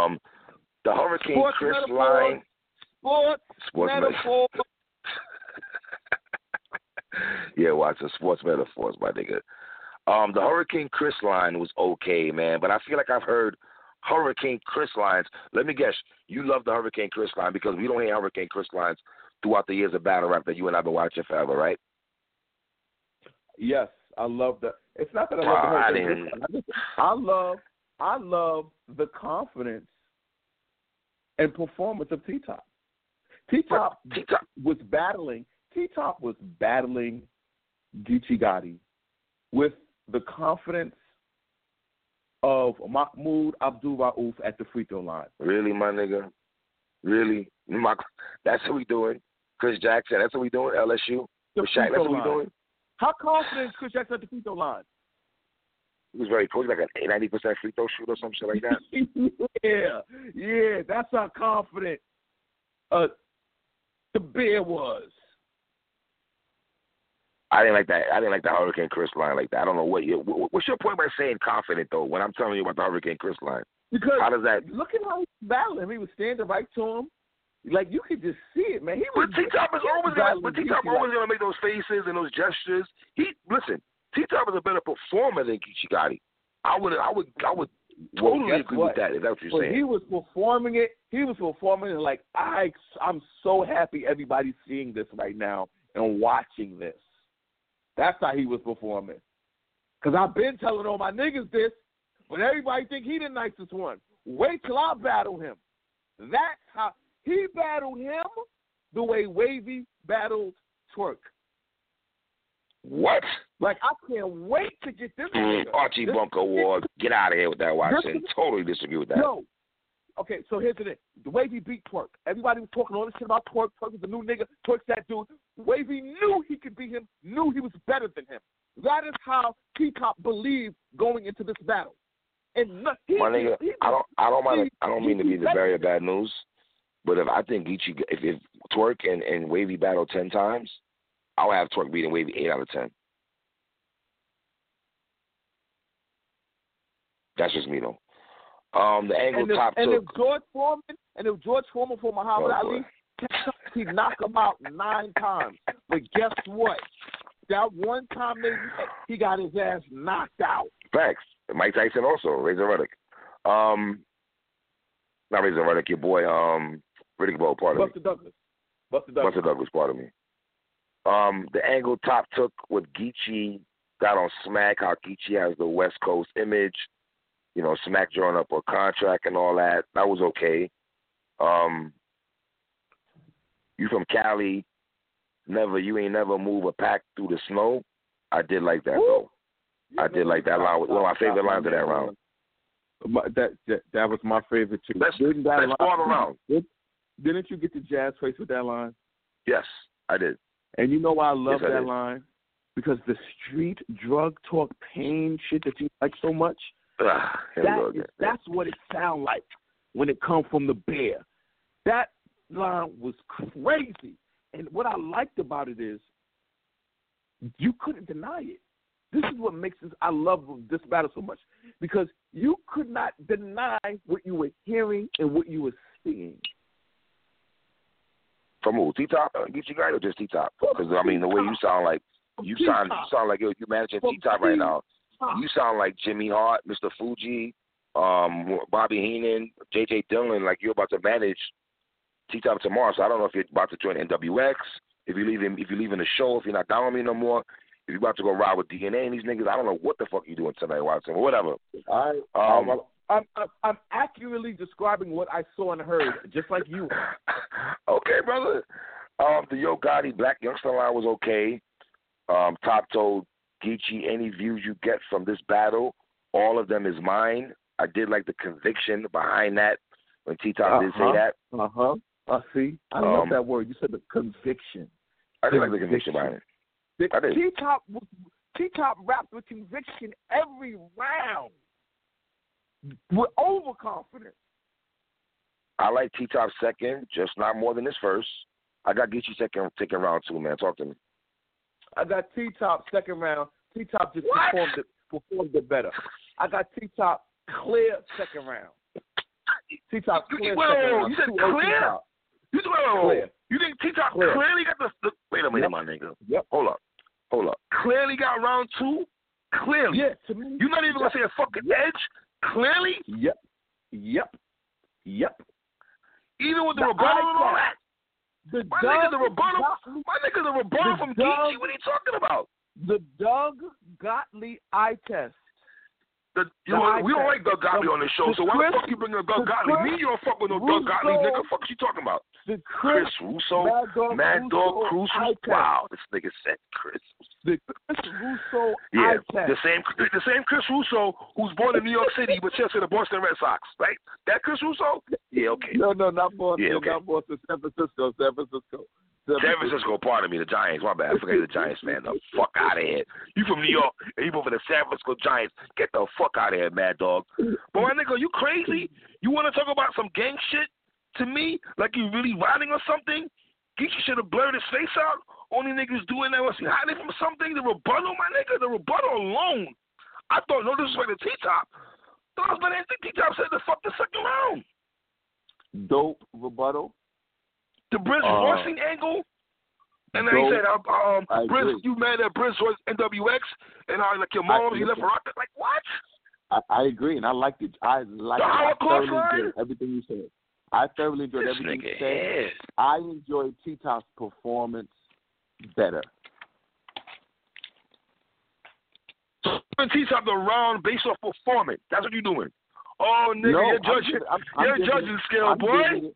Hurricane Sports Chris metaphor. Line. Sports metaphor. Yeah, Watson, sports metaphors, my nigga. The Hurricane Chris line was okay, man, but I feel like I've heard Hurricane Chris lines. Let me guess, you love the Hurricane Chris line because we don't hear Hurricane Chris lines throughout the years of battle rap that you and I have been watching forever, right? Yes, I love that. It's not that I love the Hurricane Chris. I love the confidence and performance of T-Top. T-Top was battling Geechi Gotti with the confidence of Mahmoud Abdul-Rauf at the free throw line. Really, my nigga? Really? That's what we doing. Chris Jackson, that's what we doing. LSU. Shaq, that's what we doing. How confident is Chris Jackson at the free throw line? He was very close, like a 90% free throw shooter or some shit like that. yeah, that's how confident the bear was. I didn't like the Hurricane Chris line like that. I don't know what's your point by saying confident though. When I'm telling you about the Hurricane Chris line, because how does that? Look at how he battled him. He was standing right to him. Like, you could just see it, man. T-Top is always going to make those faces and those gestures. Listen, T-Top is a better performer than Geechi Gotti. I would totally agree with that, if that's what you're saying. He was performing it like, I'm so happy everybody's seeing this right now and watching this. That's how he was performing. Because I've been telling all my niggas this, but everybody think he the nicest one. Wait till I battle him. That's how... He battled him the way Wavy battled Twerk. What? Like, I can't wait to get this. Archie Bunker Award. Get out of here with that, Washington. Totally disagree with that. No. Okay, so here's the thing. The way he beat Twerk. Everybody was talking all this shit about Twerk. Twerk was a new nigga. Twerk's that dude. Wavy knew he could beat him, knew he was better than him. That is how T-Top believed going into this battle. And I don't mean to be the very bad news, but if I think Geechi, if Twerk and Wavy battle 10 times, I'll have Twerk beating Wavy 8 out of 10. That's just me, though. The angle and Top took. And if George Foreman for Muhammad Ali, he'd knock him out 9 times. But guess what? That one time he got his ass knocked out. Facts. Mike Tyson also, Razor Ruddock. Not Razor Ruddock, your boy Riddick Bowe, Buster Douglas, pardon me. The angle Top took with Geechi got on Smack, how Geechi has the West Coast image. You know, Smack drawing up a contract and all that. That was okay. You from Cali. You ain't never move a pack through the snow. I did like that, though. I did like that line. One of my favorite lines of that round. That was my favorite, too. Let's fall around. Didn't you get the jazz face with that line? Yes, I did. And you know why I love that line? Because the street drug talk pain shit that you like so much, that's what it sound like when it come from the bear. That line was crazy. And what I liked about it is you couldn't deny it. This is what makes this. I love this battle so much because you could not deny what you were hearing and what you were seeing. From who? T-Top? Geechi Gotti or just T-Top? Because I mean, the way you sound like you sound like you're managing T-Top right now. You sound like Jimmy Hart, Mr. Fuji, Bobby Heenan, J.J. Dillon. Like you're about to manage T-Top tomorrow. So I don't know if you're about to join NWX. If you're leaving the show, if you're not down with me no more. If you're about to go ride with DNA and these niggas, I don't know what the fuck you doing tonight, Watson, or whatever. I'm accurately describing what I saw and heard, just like you. Okay, brother. The Yo Gotti Black Youngster line was okay. Top told Geechi, any views you get from this battle, all of them is mine. I did like the conviction behind that when T-Top did say that. See. I love that word. You said the conviction. I did like the conviction behind it. T-Top rapped with conviction every round with overconfidence. I like T-Top second, just not more than his first. I got Geechi second round too, man. Talk to me. I got T-Top second round. T-Top just performed it better. I got T-Top clear second round. T-Top clear second round. You said clear? Clear. You think T-Top clearly got the wait a minute, my nigga. Yep. Hold up. Clearly got round two? Clearly. Yeah, to me, you're not even going to say a fucking edge? Clearly? Yep. Even with the rebuttal and all that? My nigga, the rebuttal from Geechi, what are you talking about? The Doug Gottlieb eye test. We don't like Doug Gottlieb on this show, so why the fuck you bringing up Doug Gottlieb? Me, you don't fuck with no Russo, Doug Gottlieb, nigga. Fuck you talking about? The Chris Russo, Mad Dog Russo. Wow, this nigga said Chris. The Chris Russo. Yeah, the same Chris Russo who's born in New York City but just to the Boston Red Sox, right? That Chris Russo? Yeah, okay. No, not Boston. Yeah, okay. Not Boston. San Francisco, pardon me, the Giants. My bad. I forget the Giants, man. The fuck out of here. You from New York and you from the San Francisco Giants. Get the fuck out of here, Mad Dog. But my nigga, you crazy? You want to talk about some gang shit to me? Like you really riding or something? Geechi should have blurred his face out. Only niggas doing that was hiding from something. The rebuttal, my nigga, the rebuttal alone. I thought, no disrespect to T-Top. I was better than T-Top said the fuck the second round. Dope rebuttal. The Brizz forcing angle, and then he said, "Brizz, you mad at Brizz was NWX, and how like your mom, he left her out there." Like what? I agree, and I liked it. I thoroughly enjoyed everything you said. I thoroughly enjoyed everything you said. I enjoyed T-Top's performance better. T-Top the round based off performance. That's what you're doing. Oh, nigga, no, your judging scale, boy.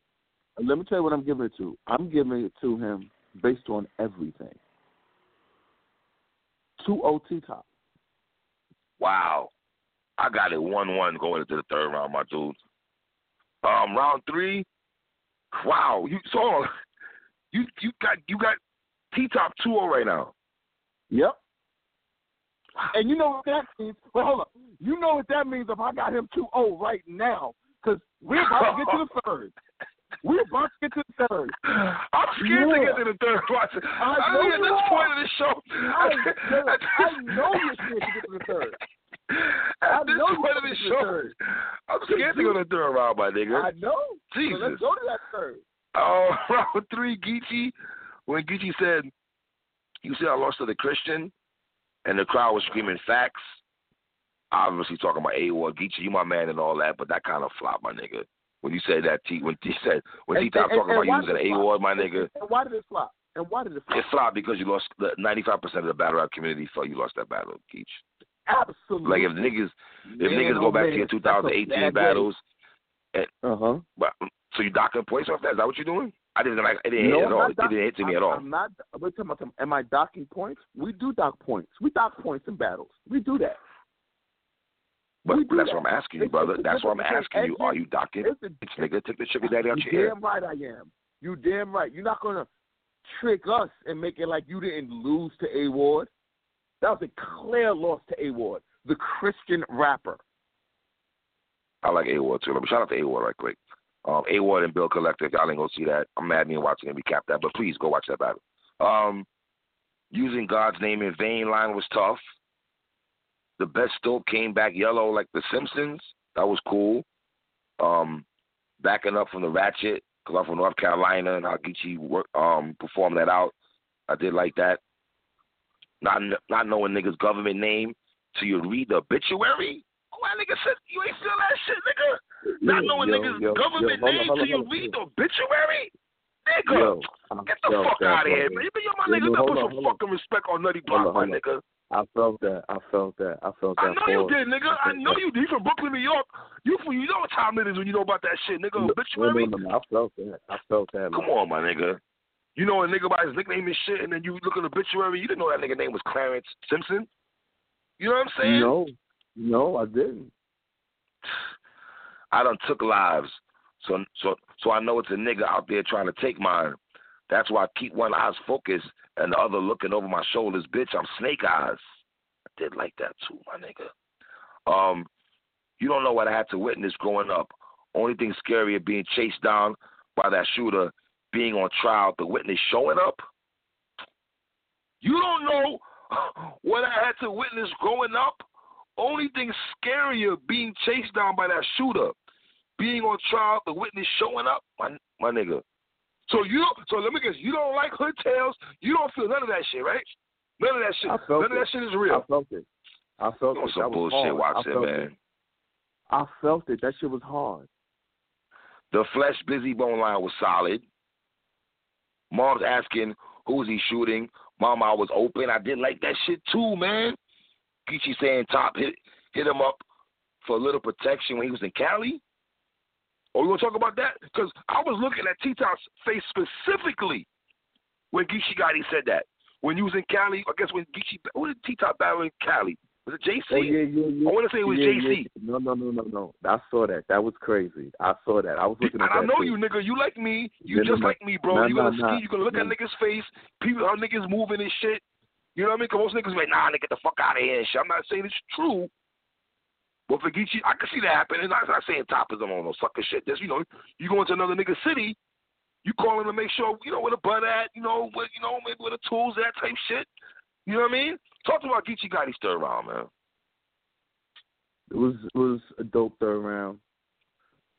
Let me tell you what I'm giving it to. I'm giving it to him based on everything. 2-0 T-Top. Wow. I got it 1-1 going into the third round, my dude. Round three. Wow, you got T-Top 2-0 right now. Yep. And you know what that means? Well, hold up. You know what that means if I got him 2-0 right now, because we're about to get to the third. We're about to get to the third. I'm scared to get to the third. I know at this point of the show. I know you're scared to get to the third. At this point of the show, I'm scared to go to the third round, my nigga. I know. Jesus. So let's go to that third. Oh, round three, Geechi. When Geechi said, "You see, I lost to the Christian," and the crowd was screaming facts. Obviously talking about A-Ward. Geechi, you my man and all that, but that kind of flopped, my nigga. When you said that, when T-Top talking about you was an A-Ward, my nigga. And why did it flop? It flopped because you lost 95% of the battle rap community felt you lost that battle, Geechi. Absolutely. Like if niggas go back to your 2018 battles, so you docking points off that? Is that what you're doing? I didn't like it. Didn't hit at all. It didn't hit to me at all. I'm not. We're talking about. Am I docking points? We do dock points. We dock points in battles. We do that. But that's what I'm asking you, brother. That's what I'm asking you. Are you docking? It's nigga, take the sugar daddy out your ear. You damn right I am. You damn right. You're not gonna trick us and make it like you didn't lose to A-Ward. That was a clear loss to A-Ward, the Christian rapper. I like A-Ward, too. Let me shout out to A-Ward right quick. A-Ward and Bill Collective, y'all ain't going to see that. I'm mad at me watching and recap that, but please go watch that battle. Using God's name in vain line was tough. The best dope came back yellow like the Simpsons. That was cool. Backing up from the ratchet, because I'm from North Carolina, and how Geechi performed that out. I did like that. Not knowing niggas' government name till you read the obituary? Oh, that nigga said you ain't feel that shit, nigga. Not knowing niggas' government name till you read the obituary? Nigga, get the fuck out of here, man. Put some fucking respect on Nutty Block, my nigga. I felt that. I know you did, nigga. You from Brooklyn, New York. You know what time it is when you know about that shit, nigga. Obituary? No. I felt that. Come on, my nigga. You know a nigga by his nickname and shit, and then you look at the obituary, you didn't know that nigga name was Clarence Simpson. You know what I'm saying? No, I didn't. I done took lives, so I know it's a nigga out there trying to take mine. That's why I keep one eye's focused and the other looking over my shoulders, bitch. I'm snake eyes. I did like that too, my nigga. You don't know what I had to witness growing up. Only thing scarier being chased down by that shooter. Being on trial, the witness showing up. You don't know what I had to witness growing up. Only thing scarier being chased down by that shooter. Being on trial, the witness showing up, my nigga. So let me guess, you don't like hood tales. You don't feel none of that shit, right? None of that shit is real. I felt it. That some bullshit, Watson, man. I felt it. That shit was hard. The flesh busy bone line was solid. Mom's asking, who's he shooting? Mama, I was open. I didn't like that shit too, man. Geechi saying Top hit him up for a little protection when he was in Cali. Oh, you want to talk about that? Because I was looking at T-Top's face specifically when Geechi Gotti said that. When he was in Cali, I guess when Geechi – who did T-Top battle in Cali? Was it J.C.? Oh, yeah. I want to say it was J.C. Yeah. No. I saw that. That was crazy. I saw that. I was looking at that. I know you, nigga. You like me. Like me, bro. You're going to look at niggas' face, people, how niggas moving and shit. You know what I mean? Because most niggas be like, nah, nigga, get the fuck out of here and shit. I'm not saying it's true. But for Geechi, I can see that happening. I'm not saying Top is on no sucker shit. Just, you go into another nigga's city, you calling to make sure, where the butt at, maybe where the tools at type shit. You know what I mean? Talk about Geechi Gotti's third round, man. It was a dope third round.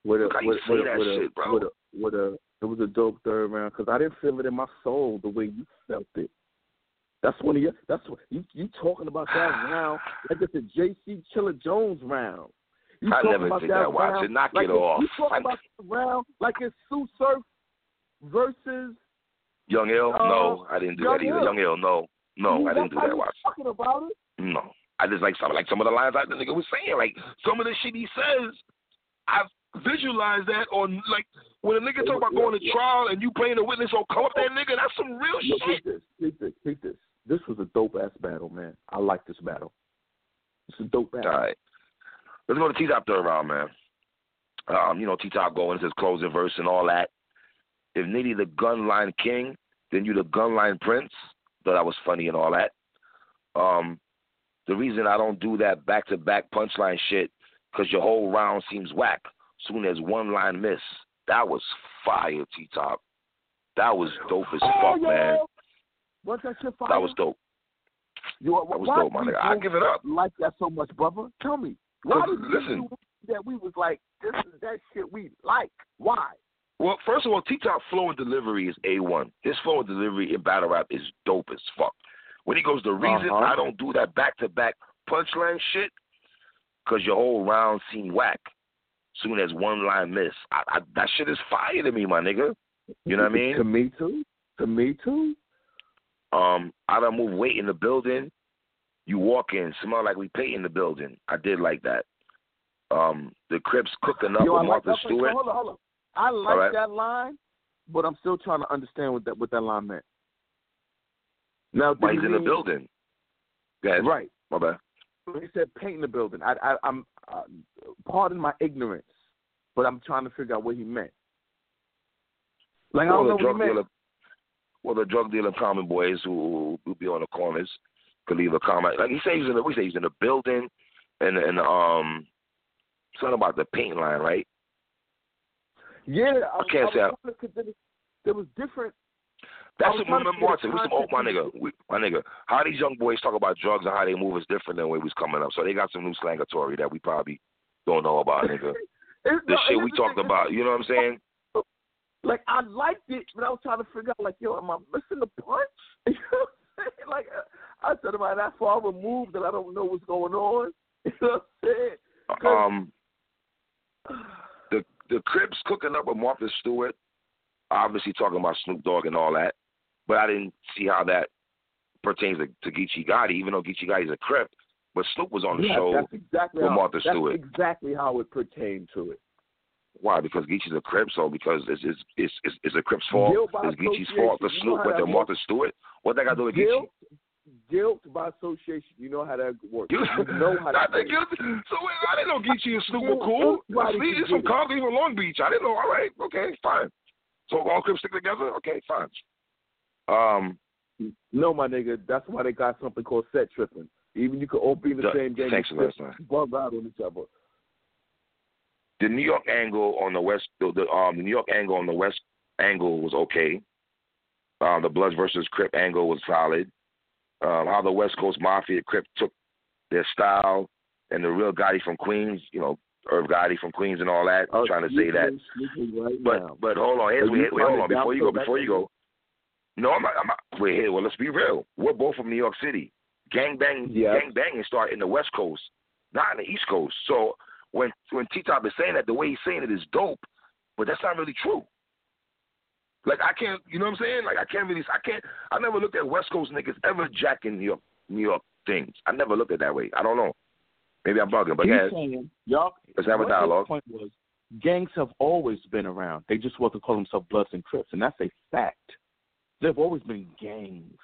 It was a dope third round because I didn't feel it in my soul the way you felt it. That's what you talking about that round like it's a J.C. Chiller Jones round. I never did that. Watch it, knock it off. You talking about that round like it's Sue Surf versus Young L? No, I didn't do that either. Young L, no. No, I didn't do that. Watch. Talking about it? No, I just like some of the lines the nigga was saying. Like some of the shit he says, I've visualized that. Or like when a nigga talk about going to trial and you playing a witness, or come up that nigga. That's some real shit. Take this. This was a dope-ass battle, man. I like this battle. It's a dope battle. All right. Let's go to T-Top third round, man. You know, T-Top going, his closing verse and all that. If Nitty the gunline king, then you the gunline prince. Thought that was funny and all that. The reason I don't do that back-to-back punchline shit, because your whole round seems whack. Soon as one line miss. That was fire, T-Top. That was dope as fuck, man. Was that shit fire? That was dope. That was dope, my nigga. I give it up. Like that so much, brother. Tell me. Why did you do that? We was like, this is that shit we like. Why? Well, first of all, T-Top flow and delivery is A1. His flow and delivery in battle rap is dope as fuck. When he goes, the reason I don't do that back-to-back punchline shit, because your whole round seemed whack. Soon as one line miss. That shit is fire to me, my nigga. You know what I mean? To me, too. To me, too. I done move weight in the building. You walk in, smell like we pay in the building. I did like that. The Crips cooking up with Martha Stewart. Hold on. I like that line, but I'm still trying to understand what that line meant. Now, but he's in the building. Guys, right. My bad. He said paint the building. I'm pardon my ignorance, but I'm trying to figure out what he meant. Like, well, I don't know what he meant. The drug dealer common boys who be on the corners could leave a comment. Like, we say he's in the building, and something about the paint line, right? Yeah, there was different. That's what remember Martin. We some old, my nigga. My nigga, how these young boys talk about drugs and how they move is different than the way we was coming up. So they got some new slangatory that we probably don't know about, nigga. Shit we talked about, you know what I'm saying? Like, I liked it, but I was trying to figure out, like, yo, am I missing the punch? You know what I'm saying? Like, I said, am I that far removed that I don't know what's going on? You know what I'm saying? The Crips cooking up with Martha Stewart, obviously talking about Snoop Dogg and all that. But I didn't see how that pertains to Geechi Gotti, even though Geechi Gotti is a Crip. But Snoop was on the show with Martha Stewart. That's exactly how it pertained to it. Why? Because Geechi's a Crip, so because it's a Crip's fault. It's Geechi's fault. The Snoop, but the Martha Stewart. What that got to do with Geechi? Guilt by association. You know how that works. You know how that works. So I didn't know Geechi and Snoop were cool. He's from Compton, even Long Beach. I didn't know. All right, okay, fine. So all Crips stick together? Okay, fine. No, my nigga, that's why they got something called set tripping. Even you could all be in the same game and bug out on each other. The New York angle on the West, the New York angle on the West angle was okay. The Bloods versus Crip angle was solid. How the West Coast Mafia Crip took their style and the real Gotti from Queens, you know, Irv Gotti from Queens and all that. I'm trying to say that. Right, but hold on, hold on. Before you go. No, I'm not. Wait, here. Well, let's be real. We're both from New York City. Gang banging start in the West Coast, not in the East Coast. So when T-Top is saying that, the way he's saying it is dope, but that's not really true. Like, I can't, you know what I'm saying? Like, I never looked at West Coast niggas ever jacking New York things. I never looked at that way. I don't know. Maybe I'm bugging, but yeah. Y'all, let's have a dialogue. Point was, gangs have always been around. They just want to call themselves Bloods and Crips, and that's a fact. There have always been gangs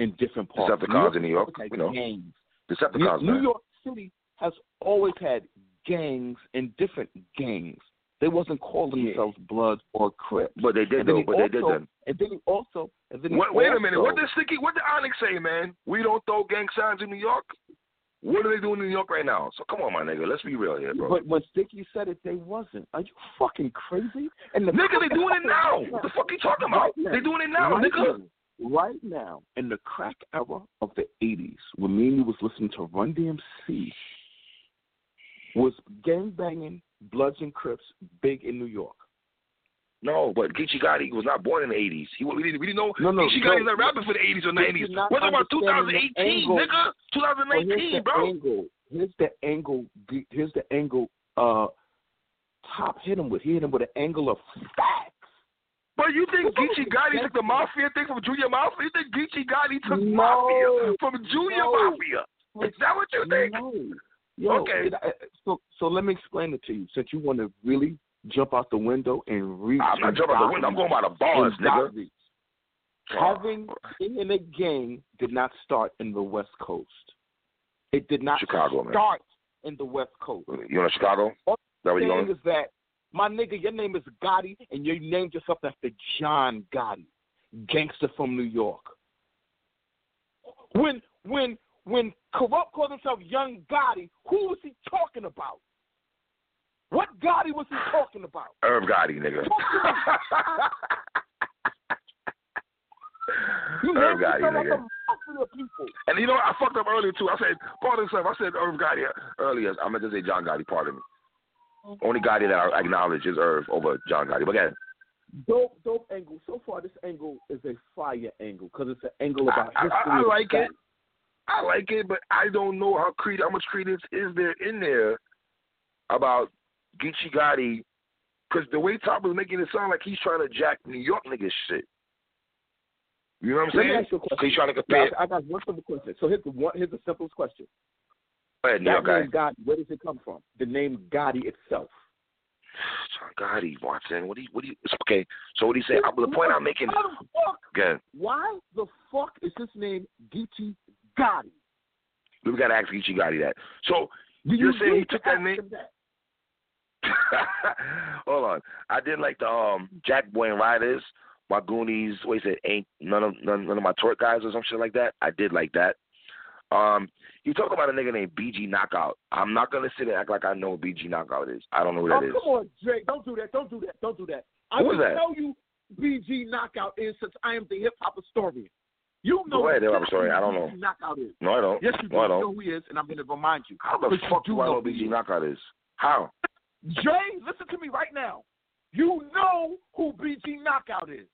in different parts. Decepticons in New York, you know. Gangs. Decepticons, New York City has always had gangs and different gangs. They wasn't calling themselves Bloods or Crips. But they did, though. Wait a minute. What did Onyx say, man? We don't throw gang signs in New York? What are they doing in New York right now? So come on, my nigga. Let's be real here, bro. But when Sticky said it, they wasn't. Are you fucking crazy? And nigga, they doing it now. What the fuck you talking about? They doing it now, nigga. Right now, in the crack era of the 80s, when me and you was listening to Run DMC, was gangbanging Bloods and Crips big in New York? No, but Geechi Gotti was not born in the 80s. We didn't know Geechi Gotti's not rapping for the 80s or 90s. What about 2018, nigga? 2019, bro. Here's the angle Top hit him with. He hit him with an angle of facts. But you think Geechi Gotti took the Mafia thing from Junior Mafia? You think Geechi Gotti took Mafia from Junior Mafia? Is that what you think? No. Yo, okay. So let me explain it to you. Since you want to really jump out the window and reach. I'm not jumping out the window. I'm going by the bars, nigga. Having been in a game did not start in the West Coast. It did not start in the West Coast. You in Chicago? All I'm saying is that, my nigga, your name is Gotti, and you named yourself after John Gotti, gangster from New York. When Corrupt called himself Young Gotti, who was he talking about? What Gotti was he talking about? Herb Gotti, nigga. Irv Gotti, nigga. And you know what? I fucked up earlier, too. I said, pardon yourself. I said Irv Gotti earlier. I meant to say John Gotti. Pardon me. Okay. Only Gotti that I acknowledge is Irv over John Gotti. But go ahead. Dope angle. So far, this angle is a fire angle because it's an angle about history. I like it. I like it, but I don't know how much credence is there in there about Geechi Gotti because the way Top was making it sound like he's trying to jack New York niggas shit. You know what I'm saying? Let me ask you a question. So he's trying to compare. I got one simple question. So here's the simplest question. Go ahead, that name Gotti, where does it come from? The name Gotti itself. John Gotti, Watson. What do you? Okay. So what do you say? The point I'm making. Why the fuck is his name Geechi Gotti? We gotta ask Geechi Gotti that. So you're saying he took that name? Hold on. I did like the Jack Boy and Riders. My Goonies, what he said, ain't none of my tort guys or some shit like that. I did like that. You talk about a nigga named BG Knockout. I'm not gonna sit and act like I know what BG Knockout is. I don't know who that is. Come on, Drake, don't do that. I will tell you BG Knockout is since I am the hip hop historian. You know what BG Knockout is. No, I don't. Yes, you do. I know who he is, and I'm gonna remind you. How the fuck do I know BG Knockout is? How? Jay, listen to me right now. You know who BG Knockout is.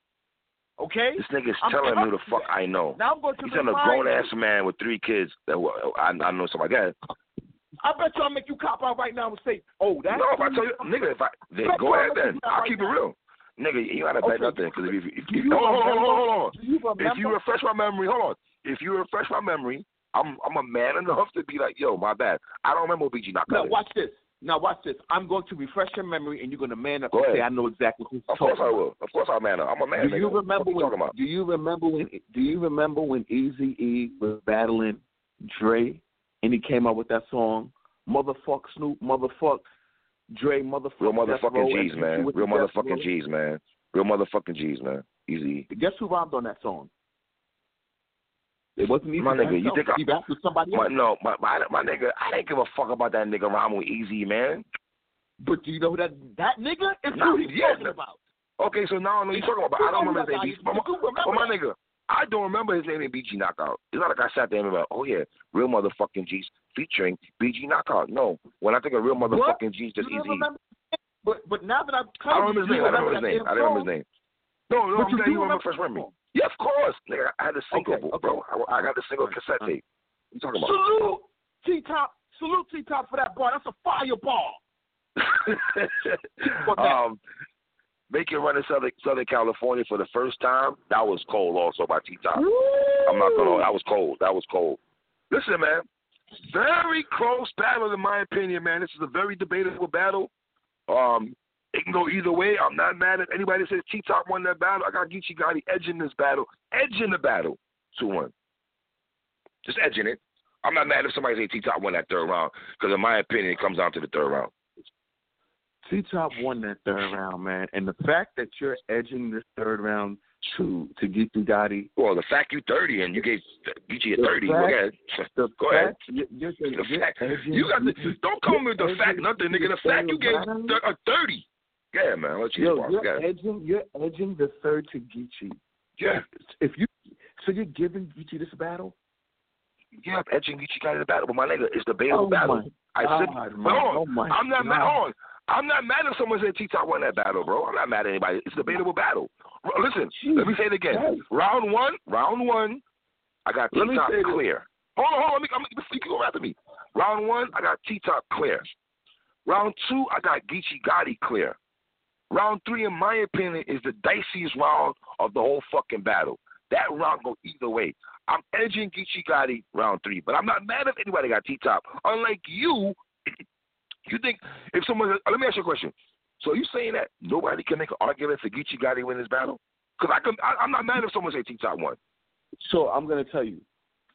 Okay? This nigga's telling me who the fuck I know. Now I'm going to He's a grown-ass man with 3 kids. I know somebody. Go ahead. I bet you I'll make you cop out right now and say, oh, that's... No, if I tell you... Nigga, if I... Then go ahead then. I'll keep it real. Nigga, you ain't got to bet nothing. Cause if you hold on. If you refresh my memory... Hold on. If you refresh my memory, I'm a man enough to be like, yo, my bad. I don't remember BG Knockout. No, watch this. Now watch this. I'm going to refresh your memory, and you're going to man up and say, I know exactly who's talking about. Of course I will. Of course I'll man up. I'm a man. Do you remember when Eazy-E was battling Dre, and he came out with that song, motherfuck Snoop, motherfuck Dre, motherfuck. Real motherfucking G's, man. Eazy-E. Guess who rhymed on that song? It wasn't easy. My nigga, you think I'm after somebody else? No, my nigga, I didn't give a fuck about that nigga rhyming with Eazy, man. But do you know that nigga is who he's talking about? Okay, so now I know you're talking about. I don't remember his name. But my nigga, I don't remember his name in BG Knockout. It's not like I sat there and remember, oh yeah, real motherfucking G's featuring BG Knockout. No, when I think of real motherfucking G's, just Eazy. But now that I've come, I don't remember his name. No, I'm saying you remember first memory. Yeah, of course, nigga. I had a single, bro. I got the single cassette tape. You talking about? Salute T-Top for that bar. That's a fireball. Make it run in Southern California for the first time. That was cold, also by T-Top. I'm not gonna. That was cold. Listen, man. Very close battle, in my opinion, man. This is a very debatable battle. It can go either way. I'm not mad at anybody that says T-Top won that battle. I got Geechi Gotti edging this battle. Edging the battle 2-1. Just edging it. I'm not mad if somebody says T-Top won that third round because, in my opinion, it comes down to the third round. T-Top won that third round, man. And the fact that you're edging this third round to Geechi Gotti. Well, the fact you 30 and you gave Geechi a 30. Go ahead. Don't come with the fact nothing, nigga. The fact you gave a 30. Yeah, man. You're edging the third to Geechi. Yeah. So you're giving Geechi this battle? Yeah, I'm edging Geechi Gotti the battle. But my nigga, it's the Bale battle. I'm not mad if someone said T-Top won that battle, bro. I'm not mad at anybody. It's a debatable battle. Listen, let me say it again. Hey. Round one, I got T-Top clear. Hold on. You can go after me. Round one, I got T-Top clear. Round two, I got Geechi Gotti clear. Round three, in my opinion, is the diciest round of the whole fucking battle. That round go either way. I'm edging Geechi Gotti round three, but I'm not mad if anybody got T-Top. Unlike you, you think if someone... Let me ask you a question. So you saying that nobody can make an argument for Geechi Gotti win this battle? Because I'm not mad if someone say T-Top won. So I'm going to tell you,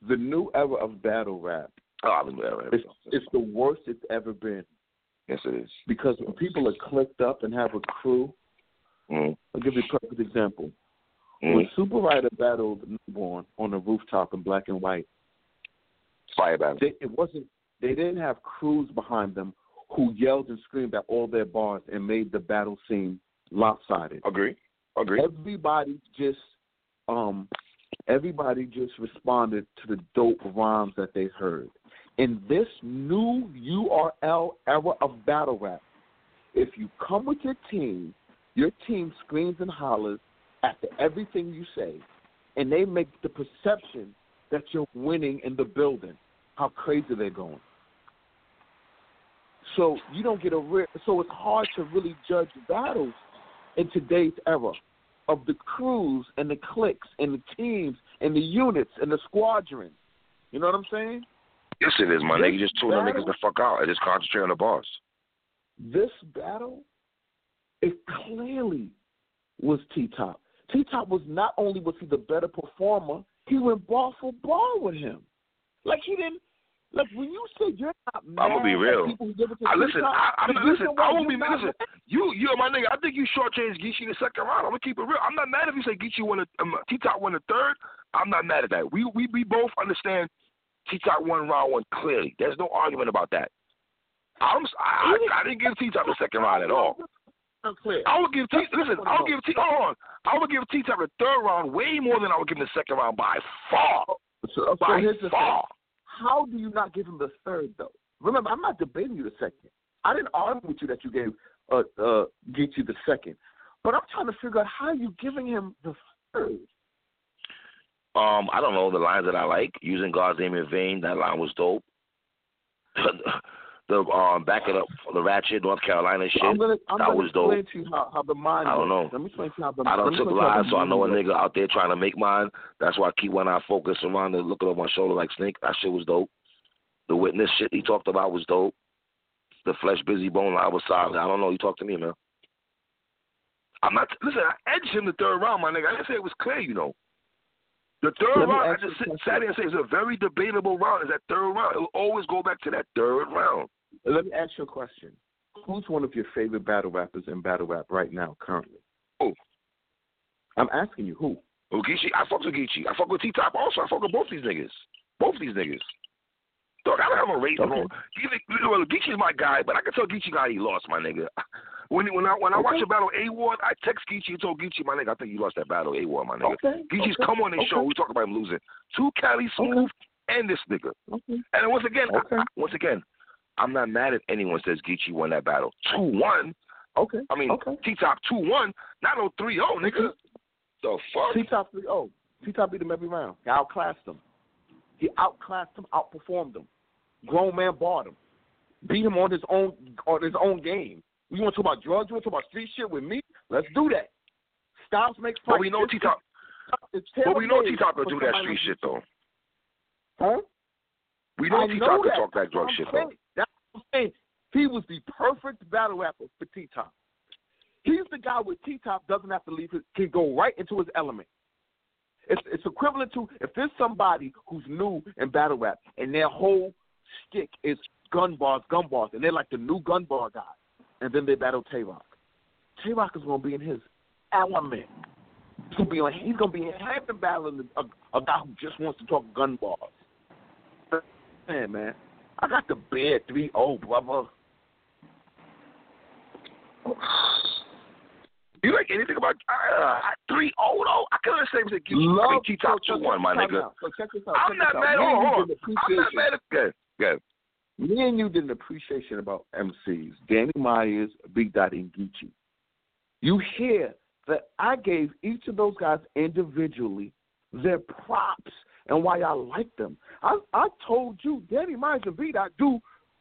the new era of battle rap, it's the worst it's ever been. Yes, it is. Because when people are clicked up and have a crew, I'll give you a perfect example. When Super Rider battled Newborn on a rooftop in black and white, fire battle. They didn't have crews behind them who yelled and screamed at all their bars and made the battle seem lopsided. Agree. Everybody just responded to the dope rhymes that they heard. In this new URL era of battle rap, if you come with your team screams and hollers after everything you say, and they make the perception that you're winning in the building. How crazy they're going. So you don't get so it's hard to really judge battles in today's era of the crews and the cliques and the teams and the units and the squadron. You know what I'm saying? Yes, it is, my nigga. Just tune them niggas the fuck out and just concentrate on the bars. This battle, it clearly was T-Top. T-Top was he the better performer, he went bar for bar with him. Like he didn't. Like when you say you're not mad, I'm gonna be real. I won't be mad. You're my nigga. I think you shortchanged Geechi the second round. I'm gonna keep it real. I'm not mad if you say Geechi won T-Top won the third. I'm not mad at that. We both understand T-Top won round one clearly. There's no argument about that. I didn't give T-Top the second round at all. I would give I would give T-Top the third round way more than I would give him the second round by far. So here's the thing. How do you not give him the third, though? Remember, I'm not debating you the second. I didn't argue with you that you gave Geechi the second. But I'm trying to figure out how you giving him the third. I don't know the lines that I like. Using God's name in vain, that line was dope. The back it up for the ratchet North Carolina shit. That was dope. Explain to you how the mind. I don't know. Let me explain to you how the mind. I don't took lines, so I know a nigga out there trying to make mine. That's why I keep one eye focused around and looking over my shoulder like Snake. That shit was dope. The witness shit he talked about was dope. The flesh busy bone line was solid. I don't know. You talk to me, man. Listen, I edged him the third round, my nigga. I didn't say it was clear, you know. The third round, I just sat here and say it's a very debatable round. Is that third round? It'll always go back to that third round. Let me ask you a question. Who's one of your favorite battle rappers in battle rap right now, currently? Oh. I'm asking you, who? Oh, Geechi. I fuck with Geechi. I fuck with T-Top also. I fuck with both these niggas. Dog, I don't have a rating on. Geechi's my guy, but I can tell Geechi got he lost, my nigga. When I watch a battle A-Ward, I text Geechi and told Geechi, my nigga, I think you lost that battle A-Ward, my nigga. Geechi's come on this show. We talk about him losing to Cali Smooth and this nigga. And then once again, I'm not mad if anyone says Geechi won that battle. 2-1. T-Top 2-1, not no 3-0, nigga. The fuck? T-Top 3-0. T-Top beat him every round. He outclassed him. Outperformed him. Grown man bought him. Beat him on his own game. You want to talk about drugs? You want to talk about street shit with me? Let's do that. Styles makes fights. But we know T-Top will do that street shit, though. Huh? We know T-Top will talk that drug shit, though. That's what I'm saying. He was the perfect battle rapper for T-Top. He's the guy where T-Top doesn't have to leave. Can go right into his element. It's equivalent to if there's somebody who's new in battle rap and their whole stick is gun bars, and they're like the new gun bar guy. And then they battle Tay-Rock. Tay-Rock is going to be in his element. He's going to be in half the battle of a guy who just wants to talk gun bars. Man, I got the bed 3-0, brother. You like anything about 3-0, though? I could have said T-Top 2-1, my nigga. I'm not mad at all. I'm not mad at that. Good. Me and you did an appreciation about MCs, Danny Myers, Big Daddy, and Geechi. You hear that I gave each of those guys individually their props and why I like them. I told you Danny Myers and Big Daddy do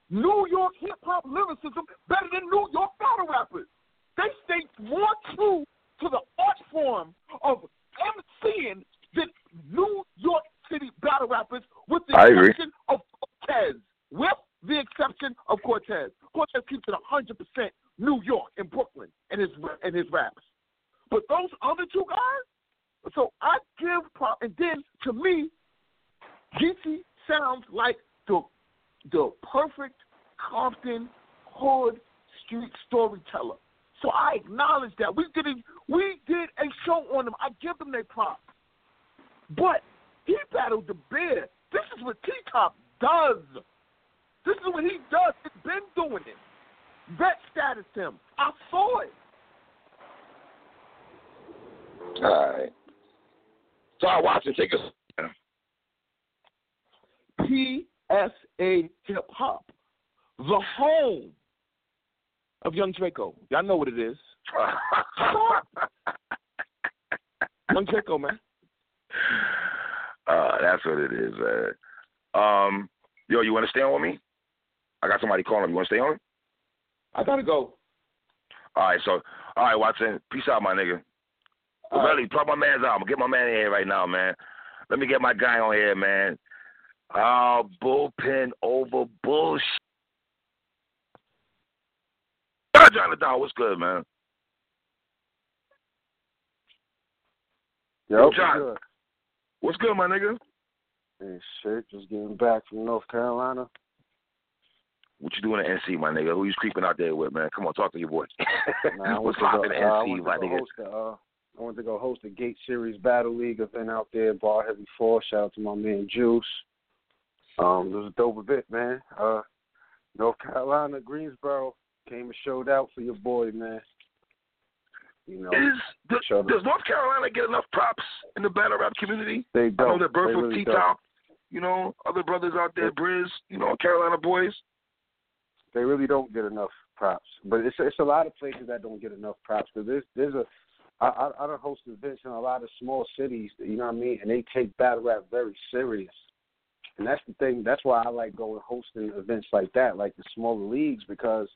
New York hip-hop lyricism better than New York battle rappers. They stay more true to the art form of MCing than New York City battle rappers with the exception of Cortez. The exception of Cortez. Cortez keeps it 100% New York and Brooklyn and his raps. But those other two guys, So I give props. And then, to me, Geechi sounds like the perfect Compton hood street storyteller. So I acknowledge that. We did a show on them. I give them their props. But he battled the bear. This is what T-Top does. This is what he does. He's been doing it. Vet status him. I saw it. All right. So I watched it. Take us. PSA Hip Hop, the home of Young Draco. Y'all know what it is. Young Draco, man. That's what it is, man. Yo, you want to stay on with me? I got somebody calling. You want to stay on? I got to go. All right, Watson. Peace out, my nigga. Really, plug my man's out. I'm going to get my man in here right now, man. Let me get my guy on here, man. Bullpen over bullshit. Jonathan, what's good, man? Yo, John. What's good, my nigga? Hey, shit, just getting back from North Carolina. What you doing in NC, my nigga? Who you creeping out there with, man? Come on, talk to your boy. Nah, what's happening in NC, my nigga? I went to go host the Gate Series Battle League event out there, Bar Heavy 4. Shout out to my man Juice. It was a dope event, man. North Carolina, Greensboro, came and showed out for your boy, man. You know, does North Carolina get enough props in the battle rap community? They don't. I know that Burford, really T-Top, you know, other brothers out there, Brizz, you know, Carolina boys. They really don't get enough props. But it's a lot of places that don't get enough props. Because there's a... I done host events in a lot of small cities, you know what I mean? And they take battle rap very serious. And that's the thing. That's why I like going hosting events like that, like the smaller leagues, because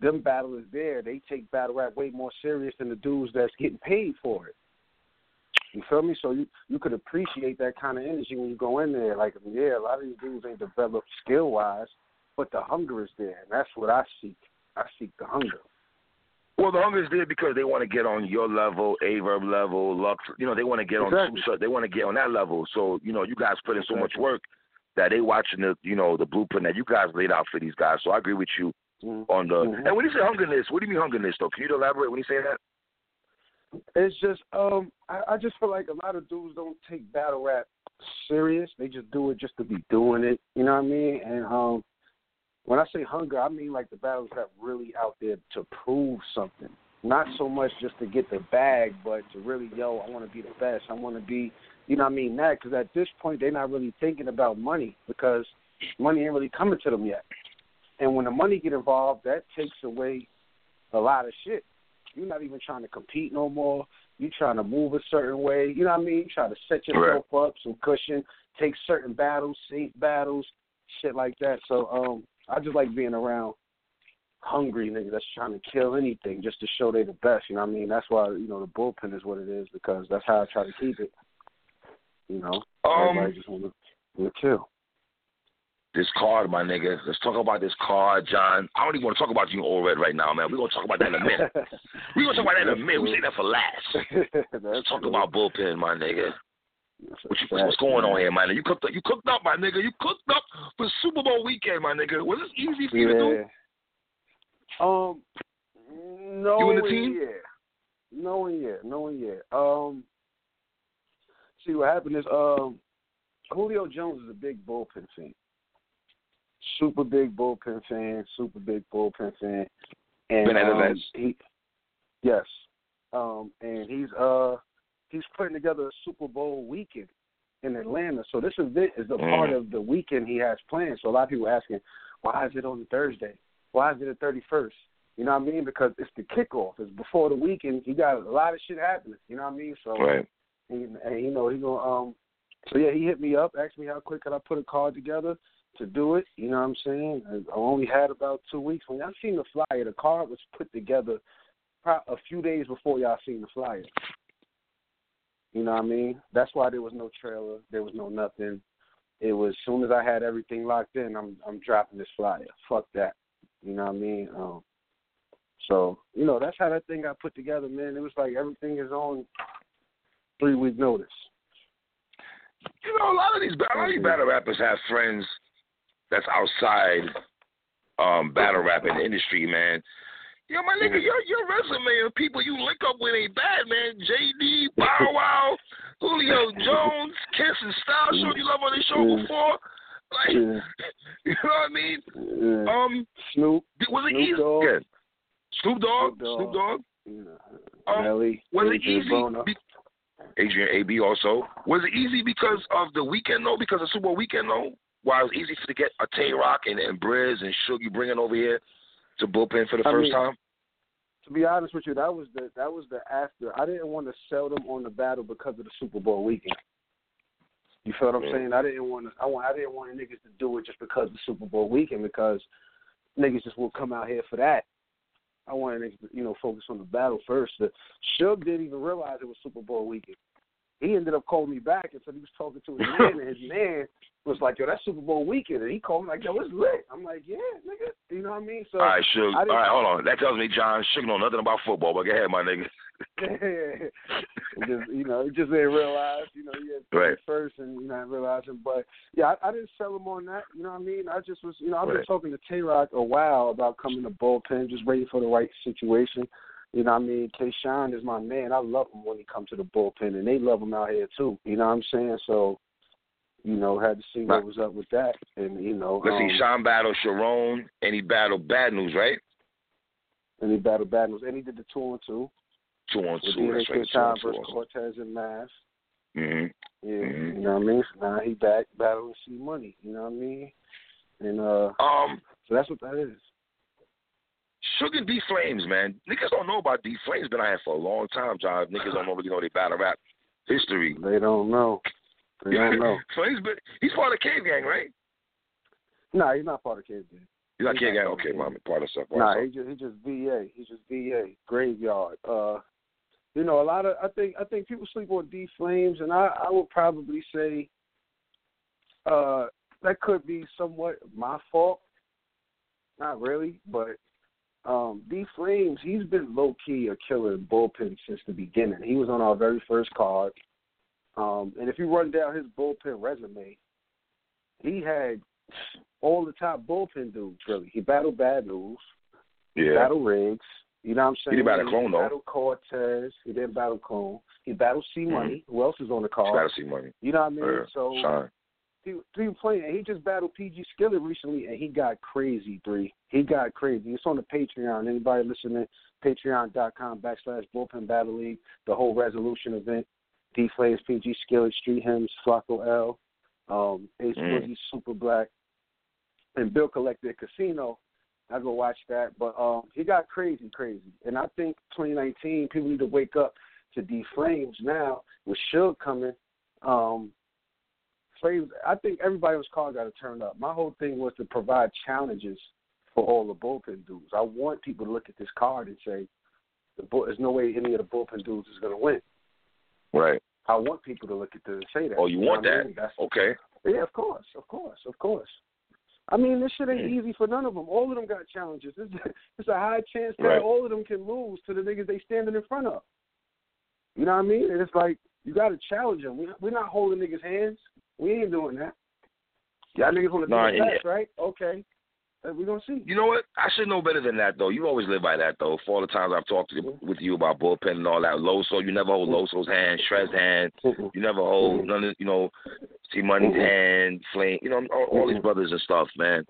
them battlers there, they take battle rap way more serious than the dudes that's getting paid for it. You feel me? So you could appreciate that kind of energy when you go in there. Like, yeah, a lot of these dudes ain't developed skill-wise, but the hunger is there, and that's what I seek. I seek the hunger. Well, the hunger is there because they want to get on your level, Averb level, Lux. You know, they want to get on. So they want to get on that level. So you know, you guys put in so much work that they watching the, you know, the blueprint that you guys laid out for these guys. So I agree with you on the. Mm-hmm. And when you say hungerness, what do you mean hungerness? Though, can you elaborate when you say that? It's just I just feel like a lot of dudes don't take battle rap serious. They just do it just to be doing it. You know what I mean? And when I say hunger, I mean like the battles that really out there to prove something. Not so much just to get the bag, but to really, yo, I want to be the best. I want to be, you know what I mean, that. Because at this point, they're not really thinking about money because money ain't really coming to them yet. And when the money get involved, that takes away a lot of shit. You're not even trying to compete no more. You're trying to move a certain way. You know what I mean? You try to set yourself up, some cushion, take certain battles, safe battles, shit like that. So, I just like being around hungry niggas that's trying to kill anything just to show they the best, you know what I mean? That's why, you know, the bullpen is what it is because that's how I try to keep it, you know? Everybody just want to kill. This card, my nigga. Let's talk about this card, John. I don't even want to talk about you all red right now, man. We're going to talk about that in a minute. We say that for last. Let's talk about bullpen, my nigga. What's going on here, man? You cooked up, my nigga. You cooked up for Super Bowl weekend, my nigga. Was this easy for you to do? No. You and the team? Yeah. No one yet. See, what happened is Julio Jones is a big bullpen fan. Super big bullpen fan. And yes. And he's putting together a Super Bowl weekend in Atlanta. So this event is a part of the weekend he has planned. So a lot of people are asking, why is it on Thursday? Why is it the 31st? You know what I mean? Because it's the kickoff. It's before the weekend. You got a lot of shit happening. You know what I mean? So, and you know, he's going to so, yeah, he hit me up, asked me how quick could I put a card together to do it. You know what I'm saying? I only had about 2 weeks. When y'all seen the flyer, the card was put together a few days before y'all seen the flyer. You know what I mean? That's why there was no trailer. There was no nothing. It was as soon as I had everything locked in, I'm dropping this flyer. Fuck that. You know what I mean? So, you know, that's how that thing got put together, man. It was like everything is on 3-week notice. You know, a lot of these battle rappers have friends that's outside battle rapping industry, man. Yo, my nigga, your resume of people you link up with ain't bad, man. JD, Bow Wow, Julio Jones, Kiss and Style Show you love on this show before. Like, you know what I mean? Snoop. Was it easy? Yeah. Snoop Dogg. Yeah. Was it easy? Adrian A.B. also. Was it easy because of the weekend, though? Because of Super Bowl weekend, though? Why it was easy to get a Tay-Rock and Brizz and Suge you bringing over here to bullpen for the first time? To be honest with you, that was the after. I didn't want to sell them on the battle because of the Super Bowl weekend. You feel what I'm saying? I didn't want the niggas to do it just because of the Super Bowl weekend, because niggas just will come out here for that. I wanted niggas to, focus on the battle first. Suge didn't even realize it was Super Bowl weekend. He ended up calling me back and said he was talking to his man, and his man was like, yo, that's Super Bowl weekend. And he called me like, yo, it's lit. I'm like, yeah, nigga. You know what I mean? So, all right, Suge. All right, hold on. That tells me, John, Suge know nothing about football, but go ahead, my nigga. Just didn't realize, he had to right. first and, I didn't realize him. But, yeah, I didn't sell him on that. You know what I mean? I just was, I've been talking to Tay-Rock a while about coming to bullpen, just waiting for the right situation. You know what I mean? Tayshawn is my man. I love him when he comes to the bullpen, and they love him out here too. You know what I'm saying? So, had to see what was up with that. And, let's see, Sean battled Sharon, and he battled Bad News, right? And he battled Bad News. And he did the 2-on-2. 2-on-2, that's right. Time versus Cortez and Mass. Mm-hmm. Yeah, mm-hmm. You know what I mean? Now he back battling C-Money. You know what I mean? And so that's what that is. Suge and D Flames, man. Niggas don't know about D Flames. Been out here for a long time, John. Niggas don't really know their battle rap history. They don't know. Flames, but he's part of Cave Gang, right? No, he's not part of Cave Gang. He's not Cave Gang. Okay, mama, part of stuff. Nah, he just VA. He's just VA Graveyard. A lot of I think people sleep on D Flames, and I would probably say that could be somewhat my fault. Not really, but. D Flames, he's been low-key a killer in bullpen since the beginning. He was on our very first card. And if you run down his bullpen resume, he had all the top bullpen dudes, really. He battled Bad News. Yeah. He battled Riggs. You know what I'm saying? He didn't battle Cone, though. He battled Cortez. He didn't battle Cone. He battled C-Money. Mm-hmm. Who else is on the card? He battled C-Money. You know what I mean? So Sean. He was playing. He just battled PG Skillet recently, and he got crazy, Bree. He got crazy. It's on the Patreon. Anybody listening, patreon.com/bullpen battle league, the whole resolution event, D Flames, PG Skillet, Street Hems, Flacco L, Ace Boogie, Super Black, and Bill Collected Casino. I go watch that. But he got crazy. And I think 2019, people need to wake up to D Flames now with Suge coming. Flames, I think everybody was called got to turn up. My whole thing was to provide challenges for all the bullpen dudes. I want people to look at this card and say, there's no way any of the bullpen dudes is going to win. Right. I want people to look at this and say that. Oh, you want that? I mean? Okay. Yeah, of course. I mean, this shit ain't easy for none of them. All of them got challenges. It's a high chance that all of them can lose to the niggas they standing in front of. You know what I mean? And it's like, you got to challenge them. We're not holding niggas' hands. We ain't doing that. Y'all niggas want to do that, right? Okay. We're going to see. You know what? I should know better than that, though. You always live by that, though. For all the times I've talked with you about bullpen and all that. Loso, you never hold Loso's hand, Shred's hand. You never hold none of, C-Money's hand, Flame. All these brothers and stuff, man.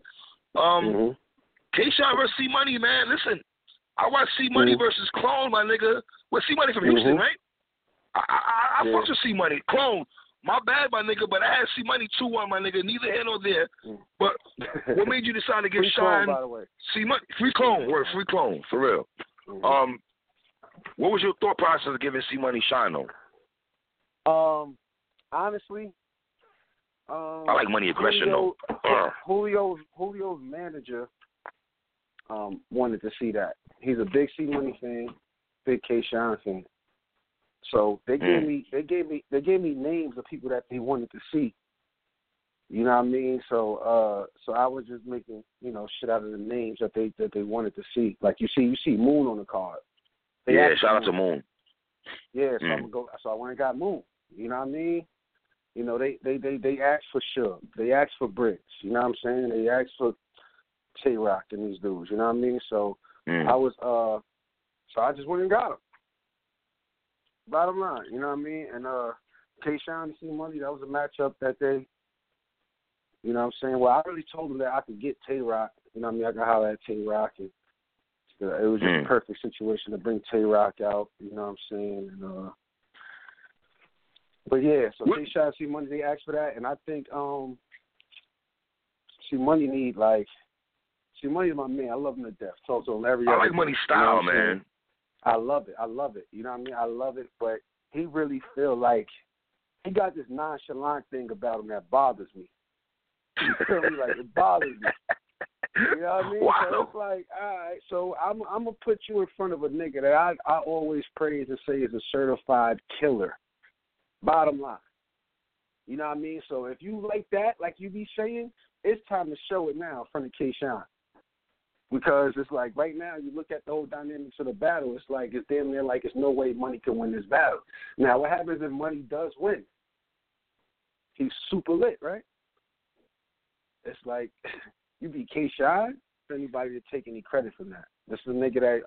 K-Shot versus C-Money, man. Listen, I watched C-Money versus Clone, my nigga. Well, C-Money from Houston, right? I fucked with C-Money. Clone. My bad, my nigga, but I had C-Money 2-1, my nigga. Neither here nor there. But what made you decide to give Shine C-Money? Free Clone, for real. What was your thought process of giving C-Money Shine, though? Honestly. I like money aggression, though. Julio's manager wanted to see that. He's a big C-Money fan, big K-Shine fan. So they gave me names of people that they wanted to see. You know what I mean? So so I was just making, shit out of the names that they wanted to see. Like you see Moon on the card. Shout out to Moon. Yeah, so I'm gonna go. So I ain't got moved. You know what I mean? You know, they asked for Shug. They asked for Brizz. You know what I'm saying? They asked for T-Rock and these dudes. You know what I mean? So I just went and got him. Bottom line, you know what I mean? And Tayshaun and C-Money, that was a matchup that day. You know what I'm saying? Well, I really told him that I could get T-Rock. You know what I mean? I could holler at T-Rock. And, it was just a perfect situation to bring T-Rock out. You know what I'm saying? And, but, yeah, so Tayshaun and C-Money, they asked for that. And I think C-Money need, like, C-Money's my man. I love him to death. Talk to him every other day. I like Money's style, you know, man. I love it. You know what I mean? I love it. But he really feel like he got this nonchalant thing about him that bothers me. You feel me? Like, it bothers me. You know what I mean? Wow. So it's like, all right, so I'm going to put you in front of a nigga that I always praise and say is a certified killer. Bottom line. You know what I mean? So if you like that, like you be saying, it's time to show it now in front of Tayshaun. Because it's like right now you look at the whole dynamics of the battle, it's like it's damn near like it's no way Money can win this battle. Now what happens if Money does win? He's super lit, right? It's like you be Tayshaun for anybody to take any credit from that. This is a nigga that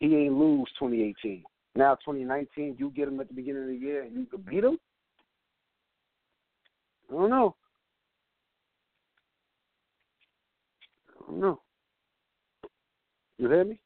he ain't lose 2018. Now 2019, you get him at the beginning of the year and you could beat him? I don't know. You hear me?